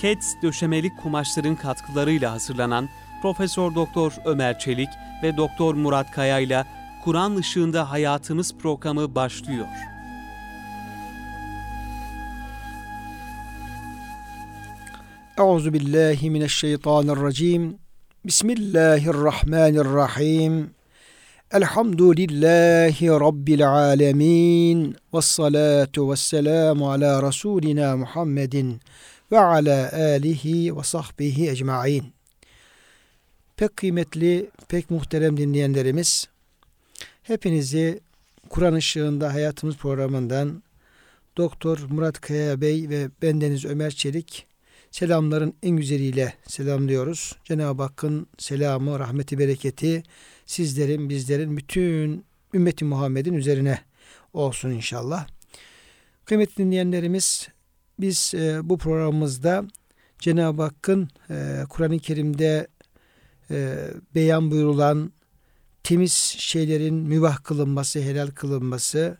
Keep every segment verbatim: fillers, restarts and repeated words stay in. Kets döşemelik kumaşların katkılarıyla hazırlanan Profesör Doktor Ömer Çelik ve Doktor Murat Kaya ile Kur'an Işığında Hayatımız programı başlıyor. Euzubillahimineşşeytanirracim. Bismillahirrahmanirrahim. Elhamdülillahi Rabbil alemin. Vessalatu vesselamu ala Resulina Muhammedin ve ala alihi ve sahbihi ecmain. Pek kıymetli, pek muhterem dinleyenlerimiz, hepinizi Kur'an Işığında Hayatımız programından Doktor Murat Kaya Bey ve bendeniz Ömer Çelik selamların en güzeliyle selamlıyoruz. Cenab-ı Hakk'ın selamı, rahmeti, bereketi sizlerin, bizlerin, bütün ümmeti Muhammed'in üzerine olsun inşallah. Kıymetli dinleyenlerimiz, biz e, bu programımızda Cenab-ı Hakk'ın e, Kur'an-ı Kerim'de e, beyan buyurulan temiz şeylerin mübah kılınması, helal kılınması,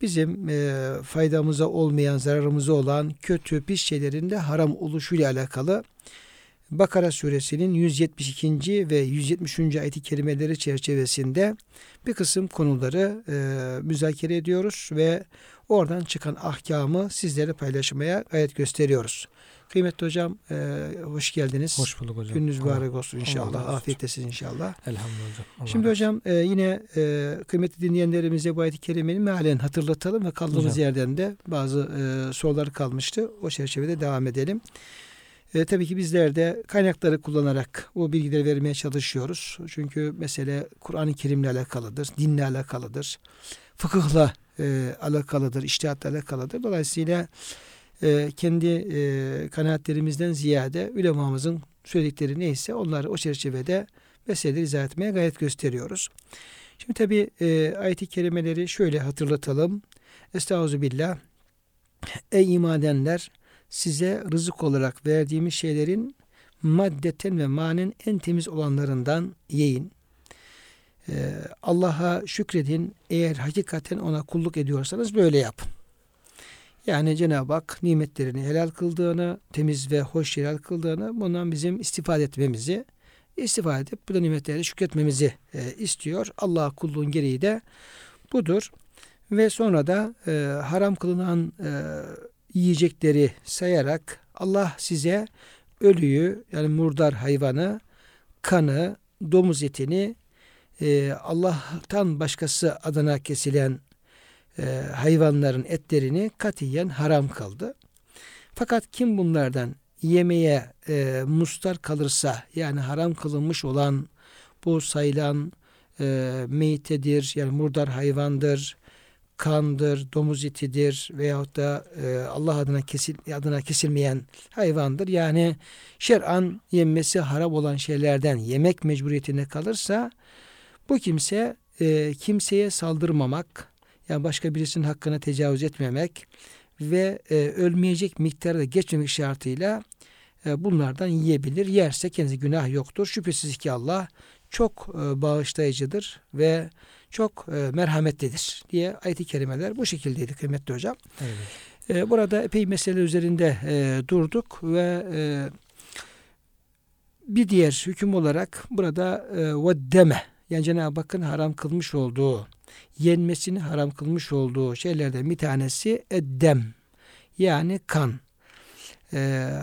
bizim e, faydamıza olmayan, zararımıza olan kötü, pis şeylerin de haram oluşuyla alakalı Bakara suresinin yüz yetmiş ikinci ve yüz yetmişinci ayet-i kerimeleri çerçevesinde bir kısım konuları e, müzakere ediyoruz ve oradan çıkan ahkamı sizlere paylaşmaya gayret gösteriyoruz. Kıymetli hocam, e, hoş geldiniz. Hoş bulduk hocam. Gününüz mübarek olsun inşallah. Afiyet olsun inşallah. Elhamdülillah. Allah Şimdi hocam e, yine e, kıymetli dinleyenlerimize bu ayet-i kerimeyi mealen hatırlatalım ve kaldığımız hocam. yerden de bazı e, sorular kalmıştı. O çerçevede devam edelim. E, tabii ki bizler de kaynakları kullanarak o bilgileri vermeye çalışıyoruz. Çünkü mesele Kur'an-ı Kerim'le alakalıdır, dinle alakalıdır, fıkıhla e, alakalıdır, içtihatla alakalıdır. Dolayısıyla e, kendi e, kanaatlerimizden ziyade ulemamızın söyledikleri neyse onları o çerçevede meseleleri izah etmeye gayret gösteriyoruz. Şimdi tabii e, ayet-i kerimeleri şöyle hatırlatalım. Estağfirullah. Ey iman edenler! Size rızık olarak verdiğimiz şeylerin maddeten ve manen en temiz olanlarından yiyin. Ee, Allah'a şükredin. Eğer hakikaten ona kulluk ediyorsanız böyle yapın. Yani Cenab-ı Hak nimetlerini helal kıldığını, temiz ve hoş helal kıldığını, bundan bizim istifade etmemizi, istifade edip bu da nimetlere şükretmemizi e, istiyor. Allah'a kulluğun gereği de budur. Ve sonra da e, haram kılınan e, yiyecekleri sayarak Allah size ölüyü, yani murdar hayvanı, kanı, domuz etini, e, Allah'tan başkası adına kesilen e, hayvanların etlerini katiyen haram kıldı. Fakat kim bunlardan yemeye e, mustar kalırsa, yani haram kılınmış olan bu sayılan e, meytedir, yani murdar hayvandır, kandır, domuz etidir veyahut da e, Allah adına, kesil, adına kesilmeyen hayvandır. Yani şer'an yenmesi haram olan şeylerden yemek mecburiyetine kalırsa bu kimse e, kimseye saldırmamak, yani başka birisinin hakkına tecavüz etmemek ve e, ölmeyecek miktarda geçmemek şartıyla e, bunlardan yiyebilir. Yerse kendisi günah yoktur. Şüphesiz ki Allah çok e, bağışlayıcıdır ve çok e, merhametlidir diye ayet-i kerimeler bu şekildeydi kıymetli hocam. Evet. E, burada epey mesele üzerinde e, durduk ve e, bir diğer hüküm olarak burada e, veddeme, yani Cenab-ı Hakk'ın haram kılmış olduğu, yenmesini haram kılmış olduğu şeylerden bir tanesi eddem, yani kan. E,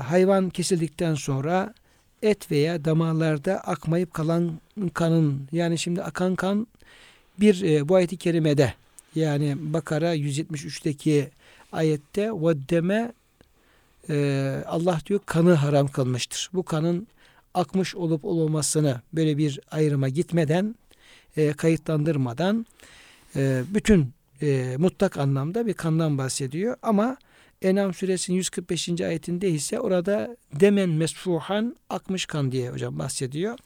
hayvan kesildikten sonra et veya damarlarda akmayıp kalan kanın, yani şimdi akan kan bir e, bu ayet-i kerimede, yani Bakara yüz yetmiş üçteki ayette veddeme e, Allah diyor kanı haram kılmıştır. Bu kanın akmış olup olmamasını böyle bir ayrıma gitmeden, e, kayıtlandırmadan e, bütün e, mutlak anlamda bir kandan bahsediyor. Ama Enam suresinin yüz kırk beşinci ayetinde ise orada demen mesfuhan, akmış kan diye hocam bahsediyor.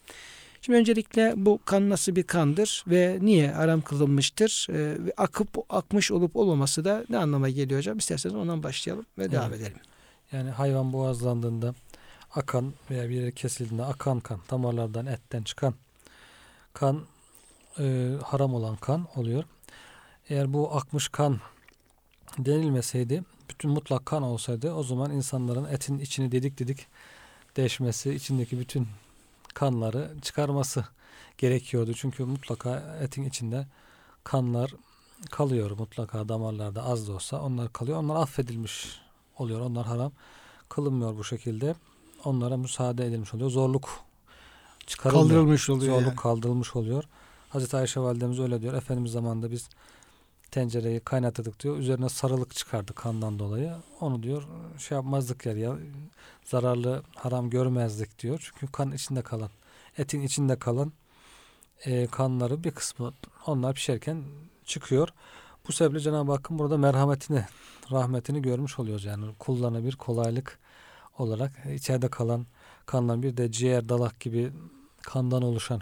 Şimdi öncelikle bu kan nasıl bir kandır ve niye haram kılınmıştır? Ee, akıp akmış olup olmaması da ne anlama geliyor hocam? İsterseniz ondan başlayalım ve devam evet. edelim. Yani hayvan boğazlandığında akan veya bir yere kesildiğinde akan kan, damarlardan, etten çıkan kan e, haram olan kan oluyor. Eğer bu akmış kan denilmeseydi bütün mutlak kan olsaydı o zaman insanların etin içini dedik dedik deşmesi, içindeki bütün kanları çıkarması gerekiyordu. Çünkü mutlaka etin içinde kanlar kalıyor, mutlaka damarlarda az da olsa onlar kalıyor. Onlar affedilmiş oluyor, onlar haram kılınmıyor bu şekilde. Onlara müsaade edilmiş oluyor. Zorluk çıkarılmıyor. Kaldırılmış oluyor. Zorluk yani. Kaldırılmış oluyor. Hazreti Ayşe validemiz öyle diyor. Efendimiz zamanında biz tencereyi kaynatırdık diyor. Üzerine sarılık çıkardı kandan dolayı. Onu diyor şey yapmazdık yani ya, zararlı, haram görmezdik diyor. Çünkü kan içinde kalan, etin içinde kalan e, kanları bir kısmı onlar pişerken çıkıyor. Bu sebeple Cenab-ı Hakk'ın burada merhametini, rahmetini görmüş oluyoruz. Yani kullarına bir kolaylık olarak içeride kalan kanların, bir de ciğer, dalak gibi kandan oluşan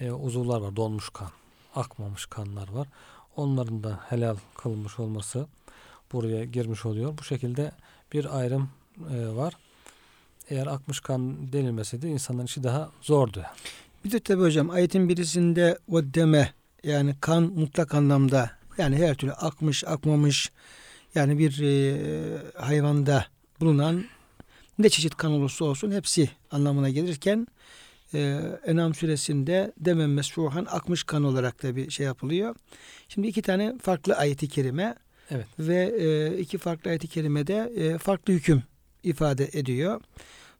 e, uzuvlar var. Donmuş kan, akmamış kanlar var. Onların da helal kılmış olması buraya girmiş oluyor. Bu şekilde bir ayrım e, var. Eğer akmış kan denilmeseydi insanların işi daha zordu. Bir de tabi hocam ayetin birisinde o deme, yani kan mutlak anlamda, yani her türlü akmış akmamış, yani bir e, hayvanda bulunan ne çeşit kan olursa olsun hepsi anlamına gelirken e, Enam suresinde demem mesfuhan akmış kan olarak da bir şey yapılıyor. Şimdi iki tane farklı ayeti kerime, evet, ve e, iki farklı ayeti kerimede e, farklı hüküm ifade ediyor.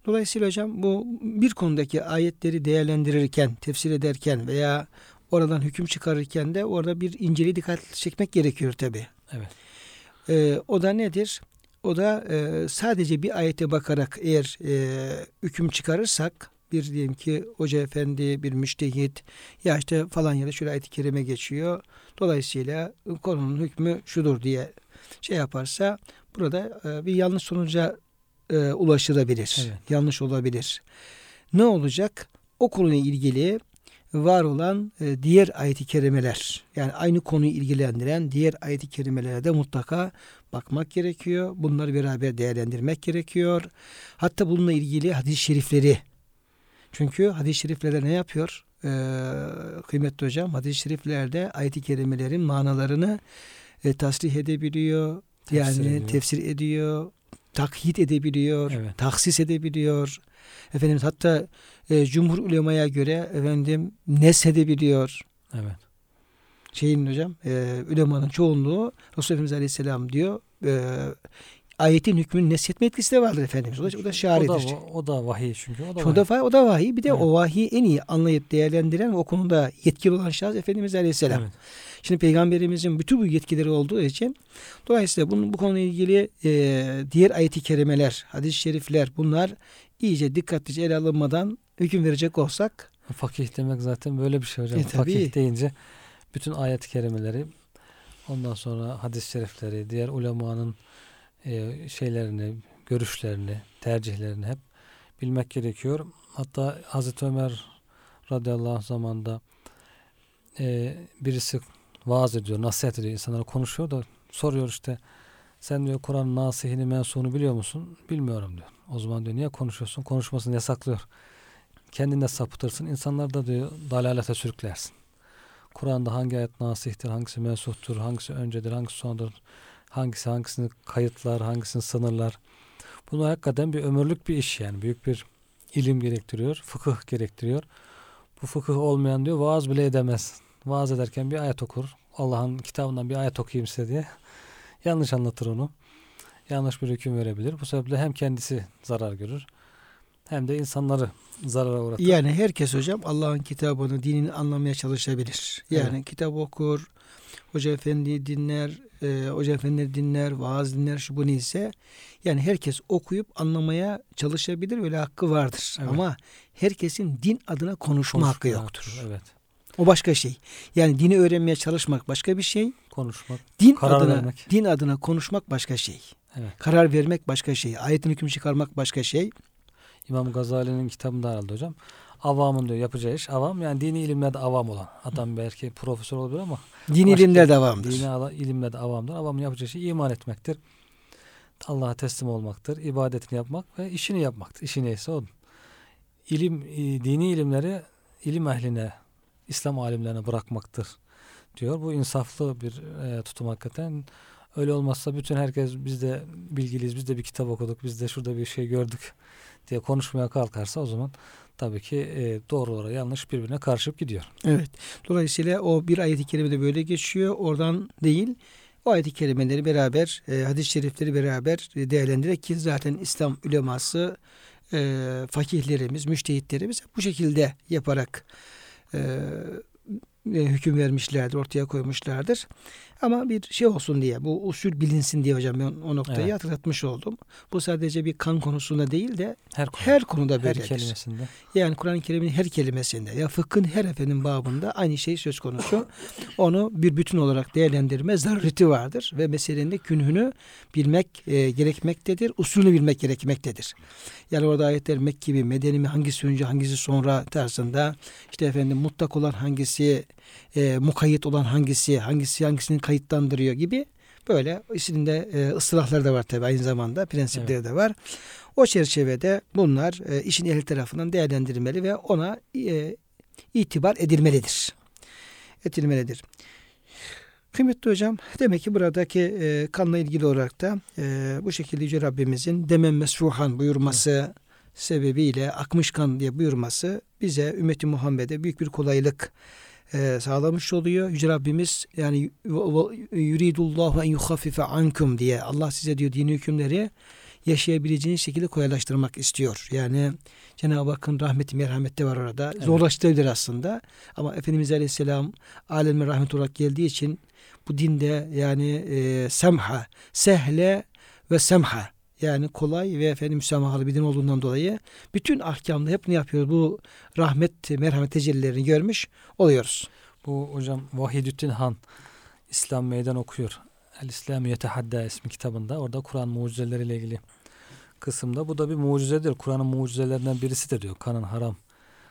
Dolayısıyla hocam bu bir konudaki ayetleri değerlendirirken, tefsir ederken veya oradan hüküm çıkarırken de orada bir inceliği dikkat çekmek gerekiyor tabii. Evet. E, o da nedir? O da e, sadece bir ayete bakarak eğer e, hüküm çıkarırsak, bir diyelim ki hoca efendi, bir müçtehit, ya işte falan ya da şöyle ayet-i kerime geçiyor, dolayısıyla konunun hükmü şudur diye şey yaparsa burada e, bir yanlış sonuca e, ulaşılabilir. Evet. Yanlış olabilir. Ne olacak? O konuyla ilgili var olan e, diğer ayet-i kerimeler, yani aynı konuyu ilgilendiren diğer ayet-i kerimelere de mutlaka bakmak gerekiyor. Bunları beraber değerlendirmek gerekiyor. Hatta bununla ilgili hadis-i şerifleri. Çünkü hadis-i şeriflerde ne yapıyor? Ee, kıymetli hocam, hadis-i şeriflerde ayet-i kerimelerin manalarını e, tasrih edebiliyor. Tefsir yani ediyor. tefsir ediyor. Takyit edebiliyor. Evet. Taksis edebiliyor. Efendim hatta e, cumhur ulemaya göre efendim neshedebiliyor. Evet. Şeyin hocam, e, ulemanın çoğunluğu Rasul Efendimiz Aleyhisselam diyor. E, ayetin hükmünü neshetme etkisi de vardır Efendimiz. O da, o da şairidir. O da, o da vahiy çünkü. O da, o da, vahiy. O da vahiy. Bir de evet, o vahiyi en iyi anlayıp değerlendiren ve o konuda yetkili olan şahıs Efendimiz Aleyhisselam. Evet. Şimdi Peygamberimizin bütün bu yetkileri olduğu için dolayısıyla bunun, bu konuyla ilgili e, diğer ayet-i kerimeler, hadis-i şerifler, bunlar iyice dikkatlice ele alınmadan hüküm verecek olsak. Fakih demek zaten böyle bir şey hocam. E, Fakih deyince bütün ayet-i kerimeleri, ondan sonra hadis-i şerifleri, diğer ulemanın e, şeylerini, görüşlerini, tercihlerini hep bilmek gerekiyor. Hatta Hazreti Ömer radıyallahu anh zamanında e, birisi vaaz ediyor, nasihat ediyor, insanlara konuşuyor da soruyor işte, sen diyor Kur'an nasihini, mensunu biliyor musun? Bilmiyorum diyor. O zaman diyor niye konuşuyorsun? Konuşmasını yasaklıyor. Kendini de sapıtırsın, insanları da diyor dalalete sürüklersin. Kur'an'da hangi ayet nasihtir, hangisi mensuhtur, hangisi öncedir, hangisi sonradır, hangisi hangisini kayıtlar, hangisini sınırlar. Bunlar hakikaten bir ömürlük bir iş yani. Büyük bir ilim gerektiriyor, fıkıh gerektiriyor. Bu fıkıh olmayan diyor vaaz bile edemez. Vaaz ederken bir ayet okur. Allah'ın kitabından bir ayet okuyayım size diye. Yanlış anlatır onu. Yanlış bir hüküm verebilir. Bu sebeple hem kendisi zarar görür hem de insanları zarara uğratır. Yani herkes hocam Allah'ın kitabını, dinini anlamaya çalışabilir. Yani evet, kitap okur, hoca efendiyi dinler, e, hoca efendileri dinler, vaaz dinler, şu bu neyse. Yani herkes okuyup anlamaya çalışabilir. Öyle hakkı vardır. Evet. Ama herkesin din adına konuşma hakkı yoktur. Evet. O başka şey. Yani dini öğrenmeye çalışmak başka bir şey. Konuşmak, din karar adına, vermek. Din adına konuşmak başka şey. Evet. Karar vermek başka şey. Ayetin hükmü çıkarmak başka şey. İmam Gazali'nin kitabında herhalde hocam. Avamın diyor yapacağı iş. Avam yani dini ilimlerde avam olan. Adam belki profesör olabilir ama. Dini ilimlerde avamdır. Dini ilimlerde avamdır. Avamın yapacağı şey iman etmektir. Allah'a teslim olmaktır. İbadetini yapmak ve işini yapmaktır. İşi neyse o. İlim, dini ilimleri ilim ehline, İslam alimlerine bırakmaktır diyor. Bu insaflı bir e, tutum hakikaten. Öyle olmazsa bütün herkes biz de bilgiliyiz, biz de bir kitap okuduk, biz de şurada bir şey gördük diye konuşmaya kalkarsa o zaman tabii ki doğru olarak yanlış birbirine karışıp gidiyor. Evet. Dolayısıyla o bir ayet-i kerimede böyle geçiyor. Oradan değil, o ayet-i kerimeleri beraber, hadis-i şerifleri beraber değerlendirerek ki zaten İslam üleması, fakihlerimiz, müştehitlerimiz bu şekilde yaparak hüküm vermişlerdir, ortaya koymuşlardır. Ama bir şey olsun diye, bu usul bilinsin diye hocam ben o noktayı evet. hatırlatmış oldum. Bu sadece bir kan konusunda değil de her, konu, her konuda böyledir. Her kelimesinde. Yani Kur'an-ı Kerim'in her kelimesinde, ya fıkhın her efendim babında aynı şey söz konusu. Onu bir bütün olarak değerlendirme zarureti vardır ve meselenin de künhünü bilmek e, gerekmektedir, usulünü bilmek gerekmektedir. Yani orada ayetler Mekki mi, Medeni mi, hangisi önce hangisi sonra tarzında, işte efendim mutlak olan hangisi, E, mukayyet olan hangisi, hangisi hangisinin kayıtlandırıyor gibi böyle içinde e, ıslahlar da var tabii aynı zamanda prensipleri evet. de var. O çerçevede bunlar e, işin ehli tarafından değerlendirilmeli ve ona e, itibar edilmelidir. Edilmelidir. Kıymetli hocam, demek ki buradaki e, kanla ilgili olarak da e, bu şekilde Yüce Rabbimizin demen mesfuhan buyurması evet. sebebiyle akmış kan diye buyurması bize, ümmeti Muhammed'e büyük bir kolaylık Ee, sağlamış oluyor. Yüce Rabbimiz yani yuridullahu en yuhaffife ankum diye Allah size diyor dini hükümleri yaşayabileceğiniz şekilde kolaylaştırmak istiyor. Yani Cenab-ı Hakk'ın rahmeti merhamette var orada. Evet. Zorlaştırabilir aslında. Ama Efendimiz Aleyhisselam âleme rahmet olarak geldiği için bu dinde yani e, semha, sehle ve semha yani kolay ve efendim müsamahalı bir din olduğundan dolayı bütün ahkamda hep ne yapıyoruz? Bu rahmet, merhamet tecellilerini görmüş oluyoruz. Bu hocam Vahîdüddin Han İslam meydan okuyor. El-İslam Yetehadda ismi kitabında. Orada Kur'an mucizeleriyle ilgili kısımda. Bu da bir mucizedir. Kur'an'ın mucizelerinden birisi de diyor. Kanın haram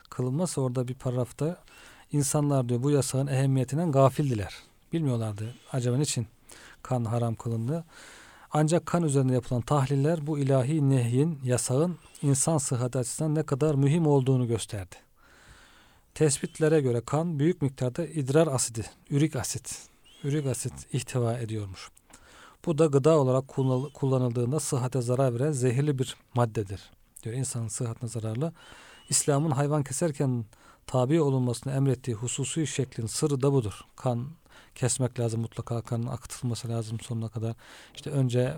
kılınması. Orada bir paragrafta insanlar diyor bu yasağın ehemmiyetinden gafildiler. Bilmiyorlardı. Acaba niçin kan haram kılındı? Ancak kan üzerinde yapılan tahliller bu ilahi nehyin, yasağın insan sıhhati açısından ne kadar mühim olduğunu gösterdi. Tespitlere göre kan büyük miktarda idrar asidi, ürik asit, ürik asit ihtiva ediyormuş. Bu da gıda olarak kullanıldığında sıhhate zarar veren zehirli bir maddedir. Diyor insanın sıhhatine zararlı. İslam'ın hayvan keserken tabi olunmasını emrettiği hususi şeklin sırrı da budur. Kan kesmek lazım mutlaka, kanın akıtılması lazım sonuna kadar. İşte önce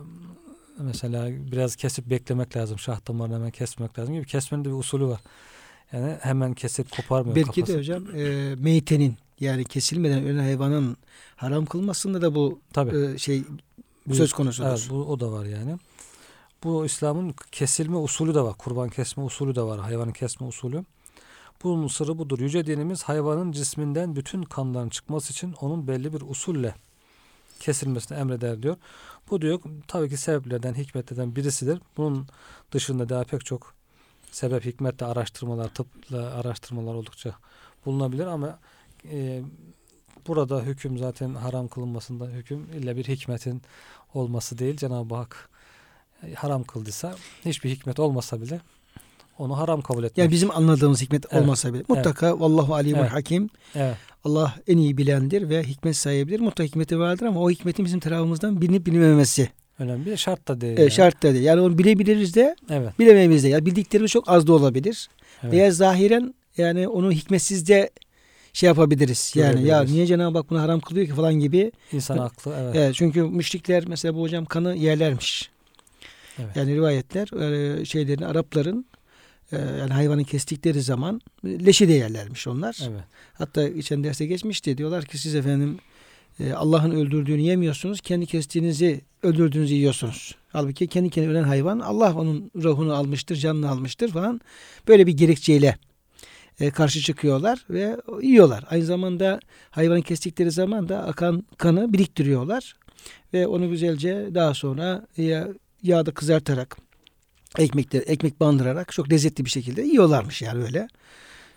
mesela biraz kesip beklemek lazım. Şah damarını hemen kesmek lazım gibi. Kesmenin de bir usulü var. Yani hemen kesip koparmıyor belki kafası. Belki de hocam e, meytenin yani kesilmeden ölen hayvanın haram kılmasında da bu e, şey bu, söz konusudur. Evet, bu, o da var yani. Bu İslam'ın kesilme usulü de var. Kurban kesme usulü de var. Hayvanın kesme usulü. Bunun sırrı budur. Yüce dinimiz hayvanın cisminden bütün kanların çıkması için onun belli bir usulle kesilmesini emreder diyor. Bu diyor tabii ki sebeplerden, hikmetlerden birisidir. Bunun dışında daha pek çok sebep, hikmetle araştırmalar, tıpla araştırmalar oldukça bulunabilir ama e, burada hüküm zaten haram kılınmasında hüküm illa bir hikmetin olması değil. Cenab-ı Hak e, haram kıldıysa hiçbir hikmet olmasa bile onu haram kabul etmek. Yani bizim anladığımız hikmet evet. olmasa bile. Mutlaka evet. Vallahu alimul evet. hakim. Evet. Allah en iyi bilendir ve hikmet sahibidir. Mutlaka hikmeti vardır ama o hikmetin bizim tarafımızdan bilinip bilinmemesi. Önemli bir şart da değil. E, yani. Şart da değil. Yani onu bilebiliriz de evet. bilemeyiz de. Yani bildiklerimiz çok az da olabilir. Evet. Veya zahiren yani onu hikmetsiz de şey yapabiliriz. Yani ya niye Cenab-ı Hak bunu haram kılıyor ki falan gibi. İnsan aklı. Evet. evet. Çünkü müşrikler mesela bu hocam kanı yerlermiş. Evet. Yani rivayetler şeylerin, Arapların yani hayvanı kestikleri zaman leşi de yerlermiş onlar. Evet. Hatta geçen derse geçmişti. Diyorlar ki siz efendim Allah'ın öldürdüğünü yemiyorsunuz. Kendi kestiğinizi, öldürdüğünüzü yiyorsunuz. Halbuki kendi kendine ölen hayvan Allah onun ruhunu almıştır, canını almıştır falan. Böyle bir gerekçeyle karşı çıkıyorlar ve yiyorlar. Aynı zamanda hayvanı kestikleri zaman da akan kanı biriktiriyorlar. Ve onu güzelce daha sonra yağda kızartarak ekmekler, ekmek bandırarak çok lezzetli bir şekilde yiyorlarmış yani öyle.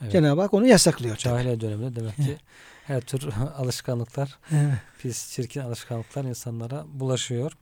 Evet. Cenab-ı Hak onu yasaklıyor. Cahiliye döneminde demek ki her tür alışkanlıklar, evet. pis, çirkin alışkanlıklar insanlara bulaşıyor.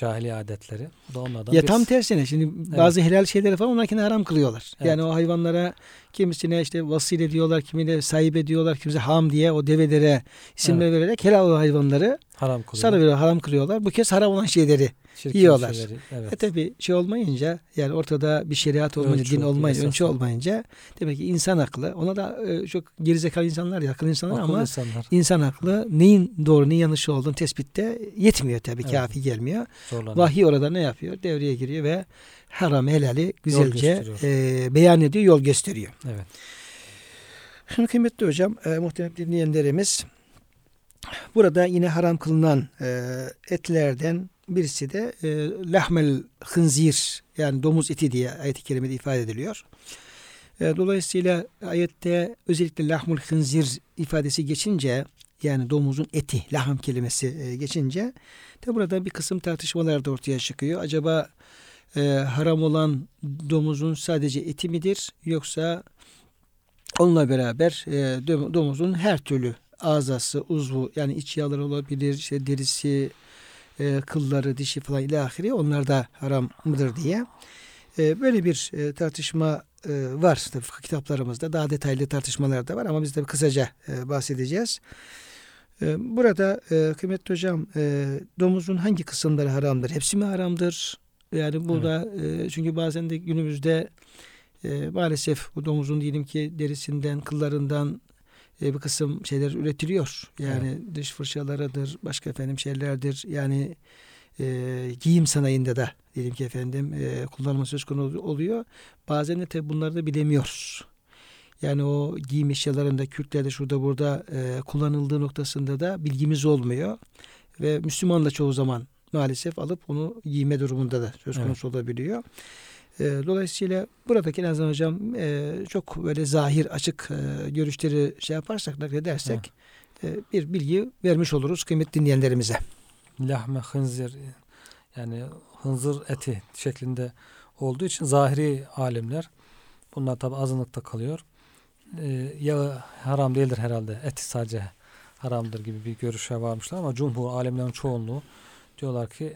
Cahiliye adetleri. Bu da onlardan ya bir... tam tersine şimdi bazı evet. helal şeyleri falan onlarkini haram kılıyorlar. Evet. Yani o hayvanlara kimisine işte vasil ediyorlar, kimine sahip ediyorlar, kimisi ham diye o develere isimler evet. vererek helal olan hayvanları haram kılıyorlar. Haram kırıyorlar. Bu kez haram olan şeyleri Şirkin yiyorlar. Şeyleri, evet. E tabi şey olmayınca, yani ortada bir şeriat olmayınca, ölçü, din olmayınca, ölçü olmayınca demek ki insan aklı, ona da çok gerizekalı insanlar ya, akıllı insanlar akıllı ama insanlar. insan aklı neyin doğru neyin yanlış olduğunu tespitte yetmiyor tabi evet. kafi gelmiyor. Zorlanıyor. Vahiy orada ne yapıyor? Devreye giriyor ve haram helali güzelce e, beyan ediyor, yol gösteriyor. Evet. Şimdi kıymetli hocam, e, muhtemelen dinleyenlerimiz, burada yine haram kılınan e, etlerden birisi de e, lahmel hınzir, yani domuz eti diye ayet-i kerimede ifade ediliyor. E, dolayısıyla ayette özellikle lahmul hınzir ifadesi geçince, yani domuzun eti, lahm kelimesi e, geçince de burada bir kısım tartışmalar da ortaya çıkıyor. Acaba e, haram olan domuzun sadece eti midir, yoksa onunla beraber e, domuzun her türlü azası, uzvu, yani iç yağları olabilir, işte derisi, e, kılları, dişi falan ilahiri, onlar da haram mıdır diye. E, böyle bir e, tartışma e, var. Tabii kitaplarımızda daha detaylı tartışmalar da var ama biz de kısaca e, bahsedeceğiz. E, burada e, kıymetli hocam, e, domuzun hangi kısımları haramdır? Hepsi mi haramdır? Yani burada evet. e, çünkü bazen de günümüzde e, maalesef bu domuzun diyelim ki derisinden, kıllarından bir kısım şeyler üretiliyor. Yani evet. dış fırçalarıdır, başka efendim şeylerdir. Yani e, giyim sanayinde de diyelim ki efendim e, kullanma söz konusu oluyor. Bazen de tabi bunları da bilemiyoruz. Yani o giyim eşyalarında, kürklerde, şurada burada e, kullanıldığı noktasında da bilgimiz olmuyor. Ve Müslüman da çoğu zaman maalesef alıp onu giyme durumunda da söz konusu evet. olabiliyor. Dolayısıyla buradaki en azından hocam çok böyle zahir, açık görüşleri şey yaparsak, nakledersek evet. bir bilgi vermiş oluruz kıymetli dinleyenlerimize. Lahme hınzir, yani hınzır eti şeklinde olduğu için zahiri alimler, bunlar tabi azınlıkta kalıyor, ya haram değildir herhalde, eti sadece haramdır gibi bir görüşe varmışlar ama cumhur alimlerin çoğunluğu diyorlar ki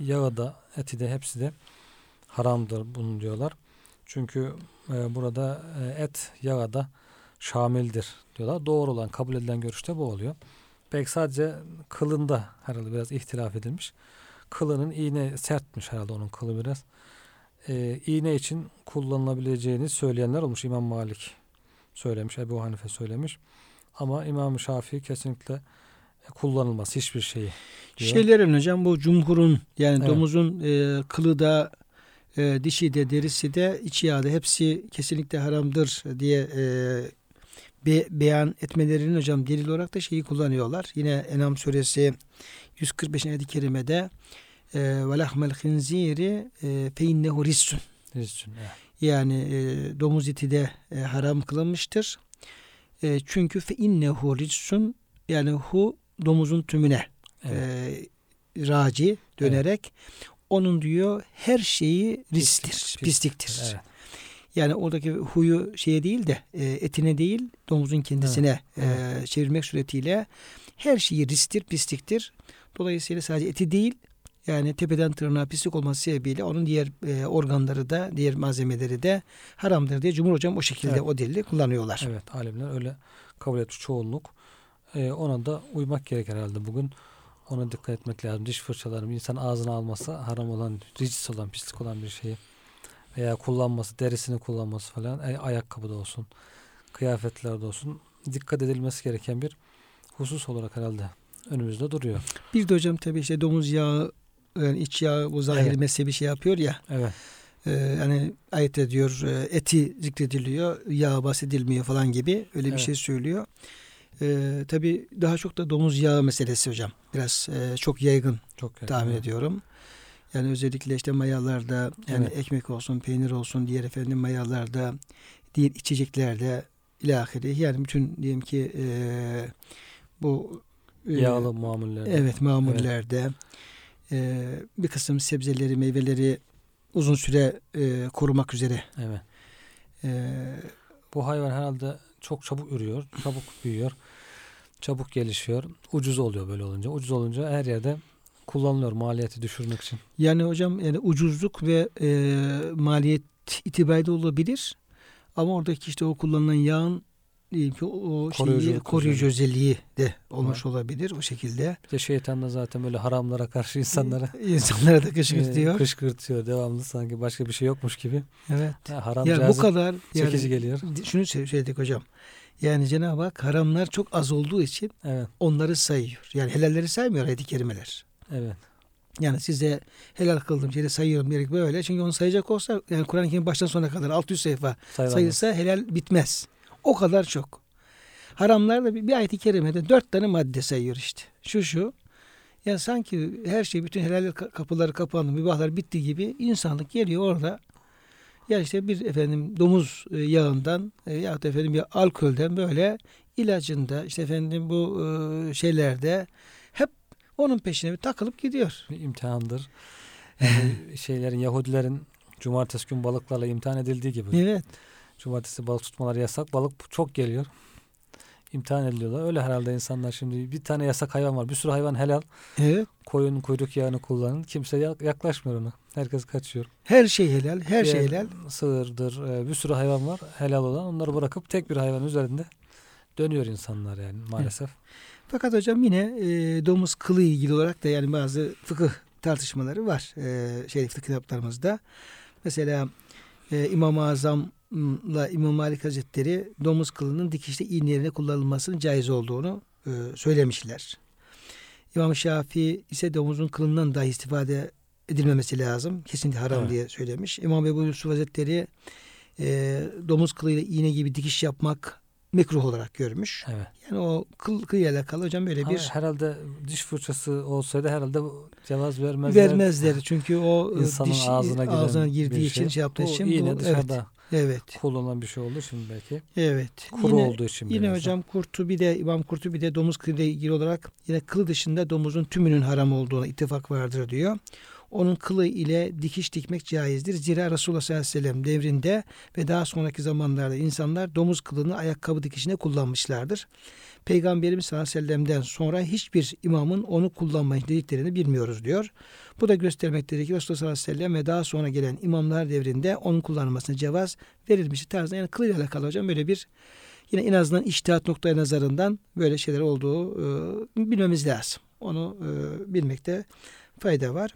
yağı da eti de hepsi de haramdır bunu diyorlar. Çünkü e, burada e, et yağa da şamildir diyorlar. Doğru olan, kabul edilen görüşte bu oluyor. Belki sadece kılında herhalde biraz ihtilaf edilmiş. Kılının iğne sertmiş herhalde, onun kılı biraz. E, iğne için kullanılabileceğini söyleyenler olmuş. İmam Malik söylemiş, Ebu Hanife söylemiş. Ama İmam-ı Şafii kesinlikle kullanılmaz hiçbir şeyi diyor. Şeylerin hocam bu cumhurun, yani evet. domuzun e, kılı da E, dişi de, derisi de, içi yağı da hepsi kesinlikle haramdır diye e, be, beyan etmelerinin hocam delil olarak da şeyi kullanıyorlar. Yine Enam suresi yüz kırk beşinci ayet-i kerimede ve lahmel hınziri fe innehu rissun, yani e, domuz eti de e, haram kılınmıştır. E, çünkü fe innehu rissun, yani hu domuzun tümüne evet. e, raci dönerek evet. onun diyor her şeyi ristir, pislik, pisliktir. pisliktir. Evet. Yani oradaki huyu şeye değil de etine değil, domuzun kendisine evet. e, çevirmek suretiyle her şeyi ristir, pisliktir. Dolayısıyla sadece eti değil, yani tepeden tırnağa pislik olması sebebiyle onun diğer e, organları da, diğer malzemeleri de haramdır diye Cumhur Hocam o şekilde evet. o delili kullanıyorlar. Evet, alimler öyle kabul etmiş çoğunluk. E, ona da uymak gerek herhalde bugün. Ona dikkat etmek lazım. Diş fırçalarını insan ağzına alması haram olan, ricis olan, pislik olan bir şeyi veya kullanması, derisini kullanması falan, ayakkabıda olsun, kıyafetlerde olsun dikkat edilmesi gereken bir husus olarak herhalde önümüzde duruyor. Bir de hocam tabii işte domuz yağı, yani iç yağı, bu zahiri evet. mezhebi şey yapıyor ya. Evet. E, yani ayette diyor eti zikrediliyor, yağı bahsedilmiyor falan gibi öyle bir evet. şey söylüyor. Ee, tabii daha çok da domuz yağı meselesi hocam. Biraz e, çok yaygın, çok yaygın tahmin evet. ediyorum. Yani özellikle işte mayalarda, yani evet. ekmek olsun, peynir olsun, diğer efendim mayalarda, diğer içeceklerde ilahiri, yani bütün diyelim ki e, bu e, yağlı mamullerde. Evet, mamullerde. Evet. E, bir kısım sebzeleri, meyveleri uzun süre e, korumak üzere. Evet. E, bu hayvan herhalde çok çabuk ürüyor, çabuk büyüyor, çabuk gelişiyor. Ucuz oluyor böyle olunca. Ucuz olunca her yerde kullanılıyor maliyeti düşürmek için. Yani hocam yani ucuzluk ve e, maliyet itibariyle olabilir. Ama oradaki işte o kullanılan yağın diyeyim ki o koruyucu, şeyi, koruyucu özelliği de olmuş ha. olabilir o şekilde. Bir de şeytan da zaten böyle haramlara karşı insanlara insanlara da kışkırtıyor. Kışkırtıyor devamlı sanki başka bir şey yokmuş gibi. Evet. Ha, haram yani bu kadar çekici yani, geliyor. Şunu söyledik hocam. Yani Cenab-ı Hak haramlar çok az olduğu için evet. onları sayıyor. Yani helalleri saymıyor ayet-i kerimeler. Evet. Yani size helal kıldığım şeyi sayıyorum diyerek böyle. Çünkü onu sayacak olsa yani Kur'an-ı Kerim baştan sona kadar altı yüz sayfa sayılanlar sayılsa helal bitmez. O kadar çok. Haramlar da bir, bir ayet-i kerimede dört tane madde sayıyor işte. Şu şu. Yani sanki her şey bütün helal kapıları kapandı, mübahlar bitti gibi insanlık geliyor orada. Ya işte bir efendim domuz yağından e, ya da efendim ya alkolden böyle ilacında işte efendim bu e, şeylerde hep onun peşine bir takılıp gidiyor. Bir imtihandır. Yani şeylerin Yahudilerin cumartesi gün balıklarla imtihan edildiği gibi. Evet. Cumartesi balık tutmaları yasak. Balık çok geliyor. İmtihan ediliyorlar. Öyle herhalde insanlar şimdi bir tane yasak hayvan var. Bir sürü hayvan helal. Evet. Koyun kuyruk yağını kullanın. Kimse yaklaşmıyor ona. Herkes kaçıyor. Her şey helal. Her şey helal. Sığırdır. Bir sürü hayvan var. Helal olan. Onları bırakıp tek bir hayvan üzerinde dönüyor insanlar yani maalesef. Evet. Fakat hocam yine e, domuz kılı ilgili olarak da yani bazı fıkıh tartışmaları var. E, şey fıkıh kitaplarımızda. Mesela e, İmam-ı Azam İmam Malik Hazretleri domuz kılının dikişte iğne yerine kullanılmasının caiz olduğunu e, söylemişler. İmam Şafii ise domuzun kılından dahi istifade edilmemesi lazım. Kesinlikle haram evet. diye söylemiş. İmam Ebu Yusuf Hazretleri e, domuz kılıyla iğne gibi dikiş yapmak mekruh olarak görmüş. Evet. Yani o kıl kıyla alakalı hocam böyle ama bir... Herhalde diş fırçası olsaydı herhalde cevaz vermezler. Vermezler çünkü o insanın diş ağzına, ağzına girdiği için şey, şey yaptığı için. O iğne bu, dışarıda. Evet. Evet. Kullanılan bir şey oldu şimdi belki. Evet. Kuru yine, olduğu için. Yine hocam da. kurtu bir de İmam kurtu bir de domuz kılıyla ilgili olarak yine kılı dışında domuzun tümünün haram olduğuna ittifak vardır diyor. Onun kılı ile dikiş dikmek caizdir. Zira Resulullah sallallahu aleyhi ve sellem devrinde ve daha sonraki zamanlarda insanlar domuz kılını ayakkabı dikişine kullanmışlardır. Peygamberimiz sallallahu aleyhi ve sellem'den sonra hiçbir imamın onu kullanmayı dediklerini bilmiyoruz diyor. Bu da göstermektedir ki Resulullah sallallahu aleyhi ve sellem ve daha sonra gelen imamlar devrinde onun kullanılmasına cevaz verilmişti tarzında. Yani kılıyla alakalı hocam böyle bir yine en azından içtihat noktaya nazarından böyle şeyler olduğu e, bilmemiz lazım. Onu e, bilmekte fayda var.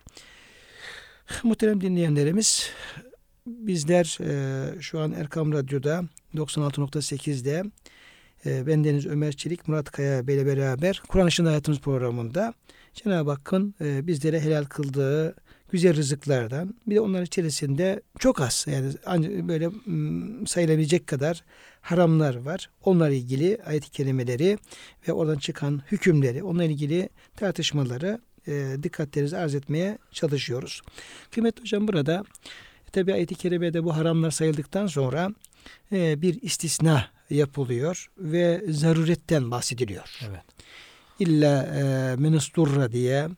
Muhterem dinleyenlerimiz bizler e, şu an Erkam Radyo'da doksan altı nokta sekiz'de e, bendeniz Ömer Çelik, Murat Kaya Bey'le beraber Kur'an Işığında Hayatımız programında Cenab-ı Hakk'ın e, bizlere helal kıldığı güzel rızıklardan bir de onların içerisinde çok az yani böyle m, sayılabilecek kadar haramlar var. Onlarla ilgili ayet-i kerimeleri ve oradan çıkan hükümleri, onunla ilgili tartışmaları E, dikkatlerinizi arz etmeye çalışıyoruz. Kıymetli hocam burada tabi ayet-i kerimede bu haramlar sayıldıktan sonra e, bir istisna yapılıyor ve zaruretten bahsediliyor. Evet. İlla e, menusturra diye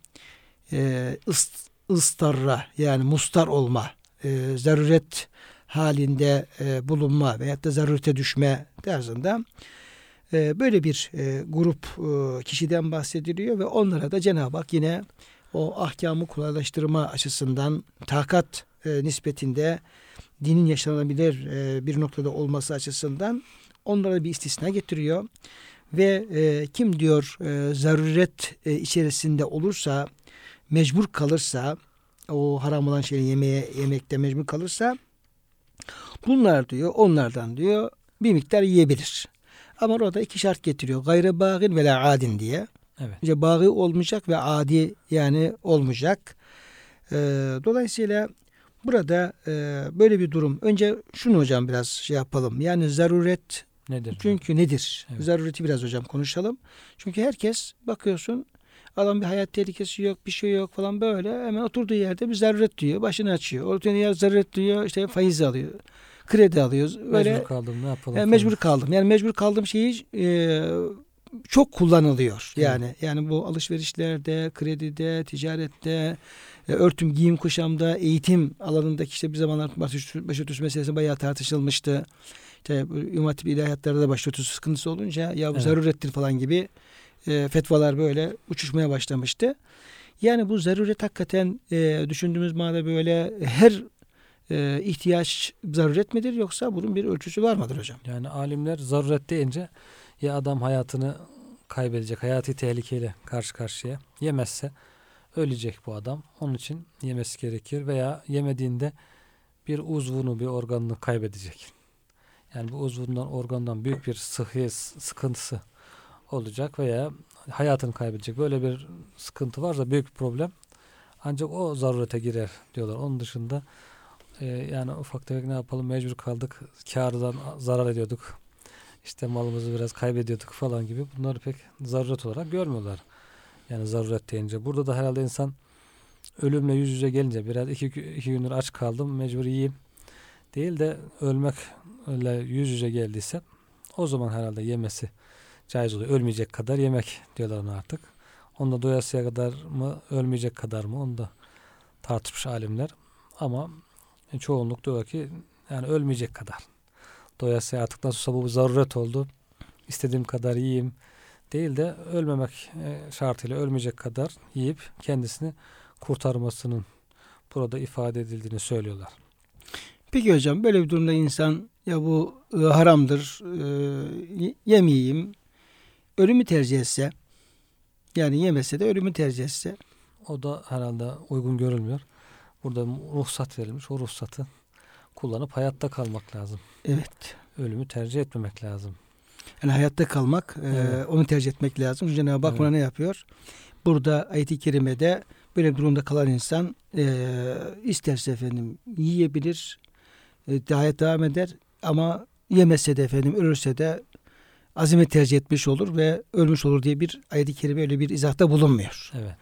e, ist, ıstarra yani mustar olma, e, zaruret halinde e, bulunma veyahut da zarurete düşme tarzında böyle bir grup kişiden bahsediliyor ve onlara da Cenab-ı Hak yine o ahkamı kolaylaştırma açısından takat nispetinde dinin yaşanabilir bir noktada olması açısından onlara bir istisna getiriyor. Ve kim diyor zaruret içerisinde olursa, mecbur kalırsa, o haram olan şeyi yemeye, yemekte mecbur kalırsa bunlar diyor, onlardan diyor bir miktar yiyebilir. Ama orada iki şart getiriyor. Gayre bağin ve la adin diye. Evet. İşte bağı olmayacak ve adi yani olmayacak. Ee, dolayısıyla burada e, böyle bir durum. Önce şunu hocam biraz şey yapalım. Yani zaruret nedir? Çünkü yani? Nedir? Evet. Zarureti biraz hocam konuşalım. Çünkü herkes bakıyorsun adam bir hayat tehlikesi yok, bir şey yok falan böyle. Hemen oturduğu yerde bir zaruret diyor. Başını açıyor. Oturduğu yer zaruret diyor. İşte faiz alıyor. Kredi alıyoruz. Böyle, mecbur kaldım ne yapalım? Yani mecbur kaldım. Yani mecbur kaldığım şeyi e, çok kullanılıyor. Yani evet. yani bu alışverişlerde, kredide, ticarette, e, örtüm, giyim, kuşamda, eğitim alanındaki işte bir zamanlar başörtüsü meselesi bayağı tartışılmıştı. İşte ümmeti ilahiyatlarda da başörtüsü sıkıntısı olunca ya bu evet. zarurettir falan gibi e, fetvalar böyle uçuşmaya başlamıştı. Yani bu zaruret hakikaten e, düşündüğümüz manada böyle her e, ihtiyaç zaruret midir, yoksa bunun bir ölçüsü var mıdır hocam? Yani alimler zaruret deyince ya adam hayatını kaybedecek, hayati tehlikeyle karşı karşıya, yemezse ölecek bu adam, onun için yemesi gerekir veya yemediğinde bir uzvunu, bir organını kaybedecek. Yani bu uzvundan, organdan büyük bir sıhhi sıkıntısı olacak veya hayatını kaybedecek. Böyle bir sıkıntı varsa büyük bir problem, ancak o zarurete girer diyorlar. Onun dışında e, yani ufak tefek ne yapalım, mecbur kaldık, kârdan zarar ediyorduk, İşte malımızı biraz kaybediyorduk falan gibi, bunları pek zaruret olarak görmüyorlar. Yani zaruret deyince. Burada da herhalde insan ölümle yüz yüze gelince biraz iki, iki gündür aç kaldım, mecbur yiyeyim değil de ölmekle yüz yüze geldiyse o zaman herhalde yemesi caiz oluyor. Ölmeyecek kadar yemek diyorlar ona artık. Onda doyasıya kadar mı, ölmeyecek kadar mı, onu da tartışmış alimler. Ama çoğunluk diyor ki yani ölmeyecek kadar. Doyasıya artık nasıl olsa bu zaruret oldu, İstediğim kadar yiyeyim değil de ölmemek şartıyla ölmeyecek kadar yiyip kendisini kurtarmasının burada ifade edildiğini söylüyorlar. Peki hocam, böyle bir durumda insan ya bu e, haramdır, e, yemeyeyim, ölümü tercih etse, yani yemese de ölümü tercih etse, o da herhalde uygun görülmüyor. Burada ruhsat verilmiş, o ruhsatı kullanıp hayatta kalmak lazım. Evet. Ölümü tercih etmemek lazım. Yani hayatta kalmak, evet. e, onu tercih etmek lazım. Cenab-ı Hak evet. buna ne yapıyor? Burada ayet-i kerimede böyle bir durumda kalan insan e, isterse efendim yiyebilir, e, hayat devam eder, ama yemezse de efendim ölürse de azime tercih etmiş olur ve ölmüş olur diye bir ayet-i kerime öyle bir izahta bulunmuyor. Evet.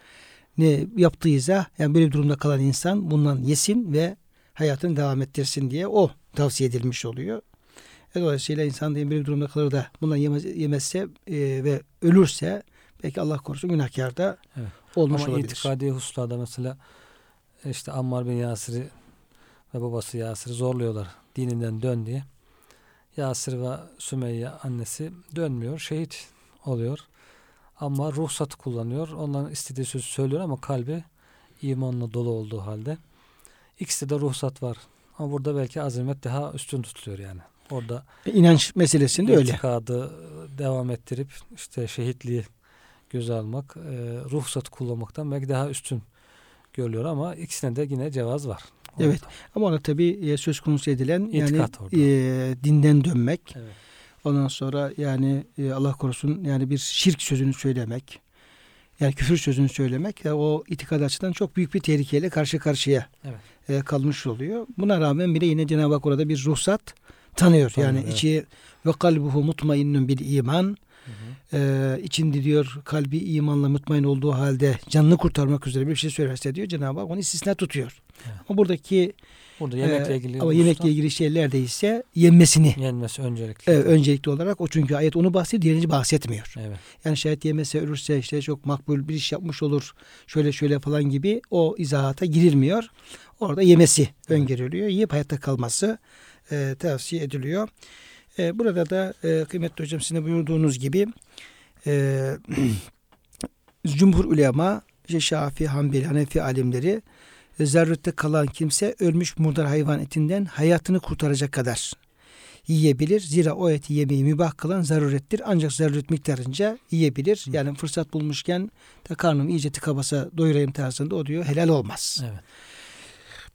Ne yaptığı izah, yani böyle bir durumda kalan insan bundan yesin ve hayatını devam ettirsin diye o tavsiye edilmiş oluyor. Dolayısıyla insan diye böyle bir durumda kalır da bundan yemez, yemezse e, ve ölürse belki Allah korusun günahkar da evet. olmuş ama olabilir. Ama itikadi hususlarda mesela işte Ammar bin Yasir'i ve babası Yasir'i zorluyorlar dininden dön diye. Yasir ve Sümeyye annesi dönmüyor, şehit oluyor. Ammar ruhsatı kullanıyor, onların istediği sözü söylüyor ama kalbi imanla dolu olduğu halde. İkisi de ruhsat var ama burada belki azimet daha üstün tutuluyor yani. Orada e, inanç meselesinde öyle. İtikadı devam ettirip işte şehitliği göze almak, e, ruhsatı kullanmaktan belki daha üstün görülüyor ama ikisine de yine cevaz var. Orada. Evet. Ama ona tabii söz konusu edilen İtikat yani e, dinden dönmek. Evet. Ondan sonra yani e, Allah korusun yani bir şirk sözünü söylemek, yani küfür sözünü söylemek, yani o itikad açısından çok büyük bir tehlikeyle karşı karşıya evet. e, kalmış oluyor. Buna rağmen bile yine Cenab-ı Hak orada bir ruhsat tanıyor. Tanrı, yani evet. içi ve kalbuhu mutmainnun bil iman. Hı hı. Ee, içinde diyor kalbi imanla mutmain olduğu halde canını kurtarmak üzere bir şey söylerse diyor Cenab-ı Hak onu istisna tutuyor. Evet. Ama buradaki burada yemekle ilgili, e, ama yemekle ilgili şeylerde ise yenmesini. Yenmesi öncelikli. E, öncelikli olarak o, çünkü ayet onu bahsediyor, diğerini bahsetmiyor. Evet. Yani şayet yemese ölürse işte çok makbul bir iş yapmış olur, şöyle şöyle falan gibi o izahata girilmiyor. Orada yemesi evet. öngörülüyor. Yiyip hayatta kalması e, tavsiye ediliyor. E, burada da e, kıymetli hocam sizin buyurduğunuz gibi e, cumhur ulema, işte Şafii, Hanbeli, Hanefi alimleri e, zarurette kalan kimse ölmüş murdar hayvan etinden hayatını kurtaracak kadar yiyebilir. Zira o eti yemeyi mübah kılan zarurettir. Ancak zaruret miktarınca yiyebilir. Yani fırsat bulmuşken de karnım iyice tıka basa doyurayım tarzında o diyor helal olmaz. Evet.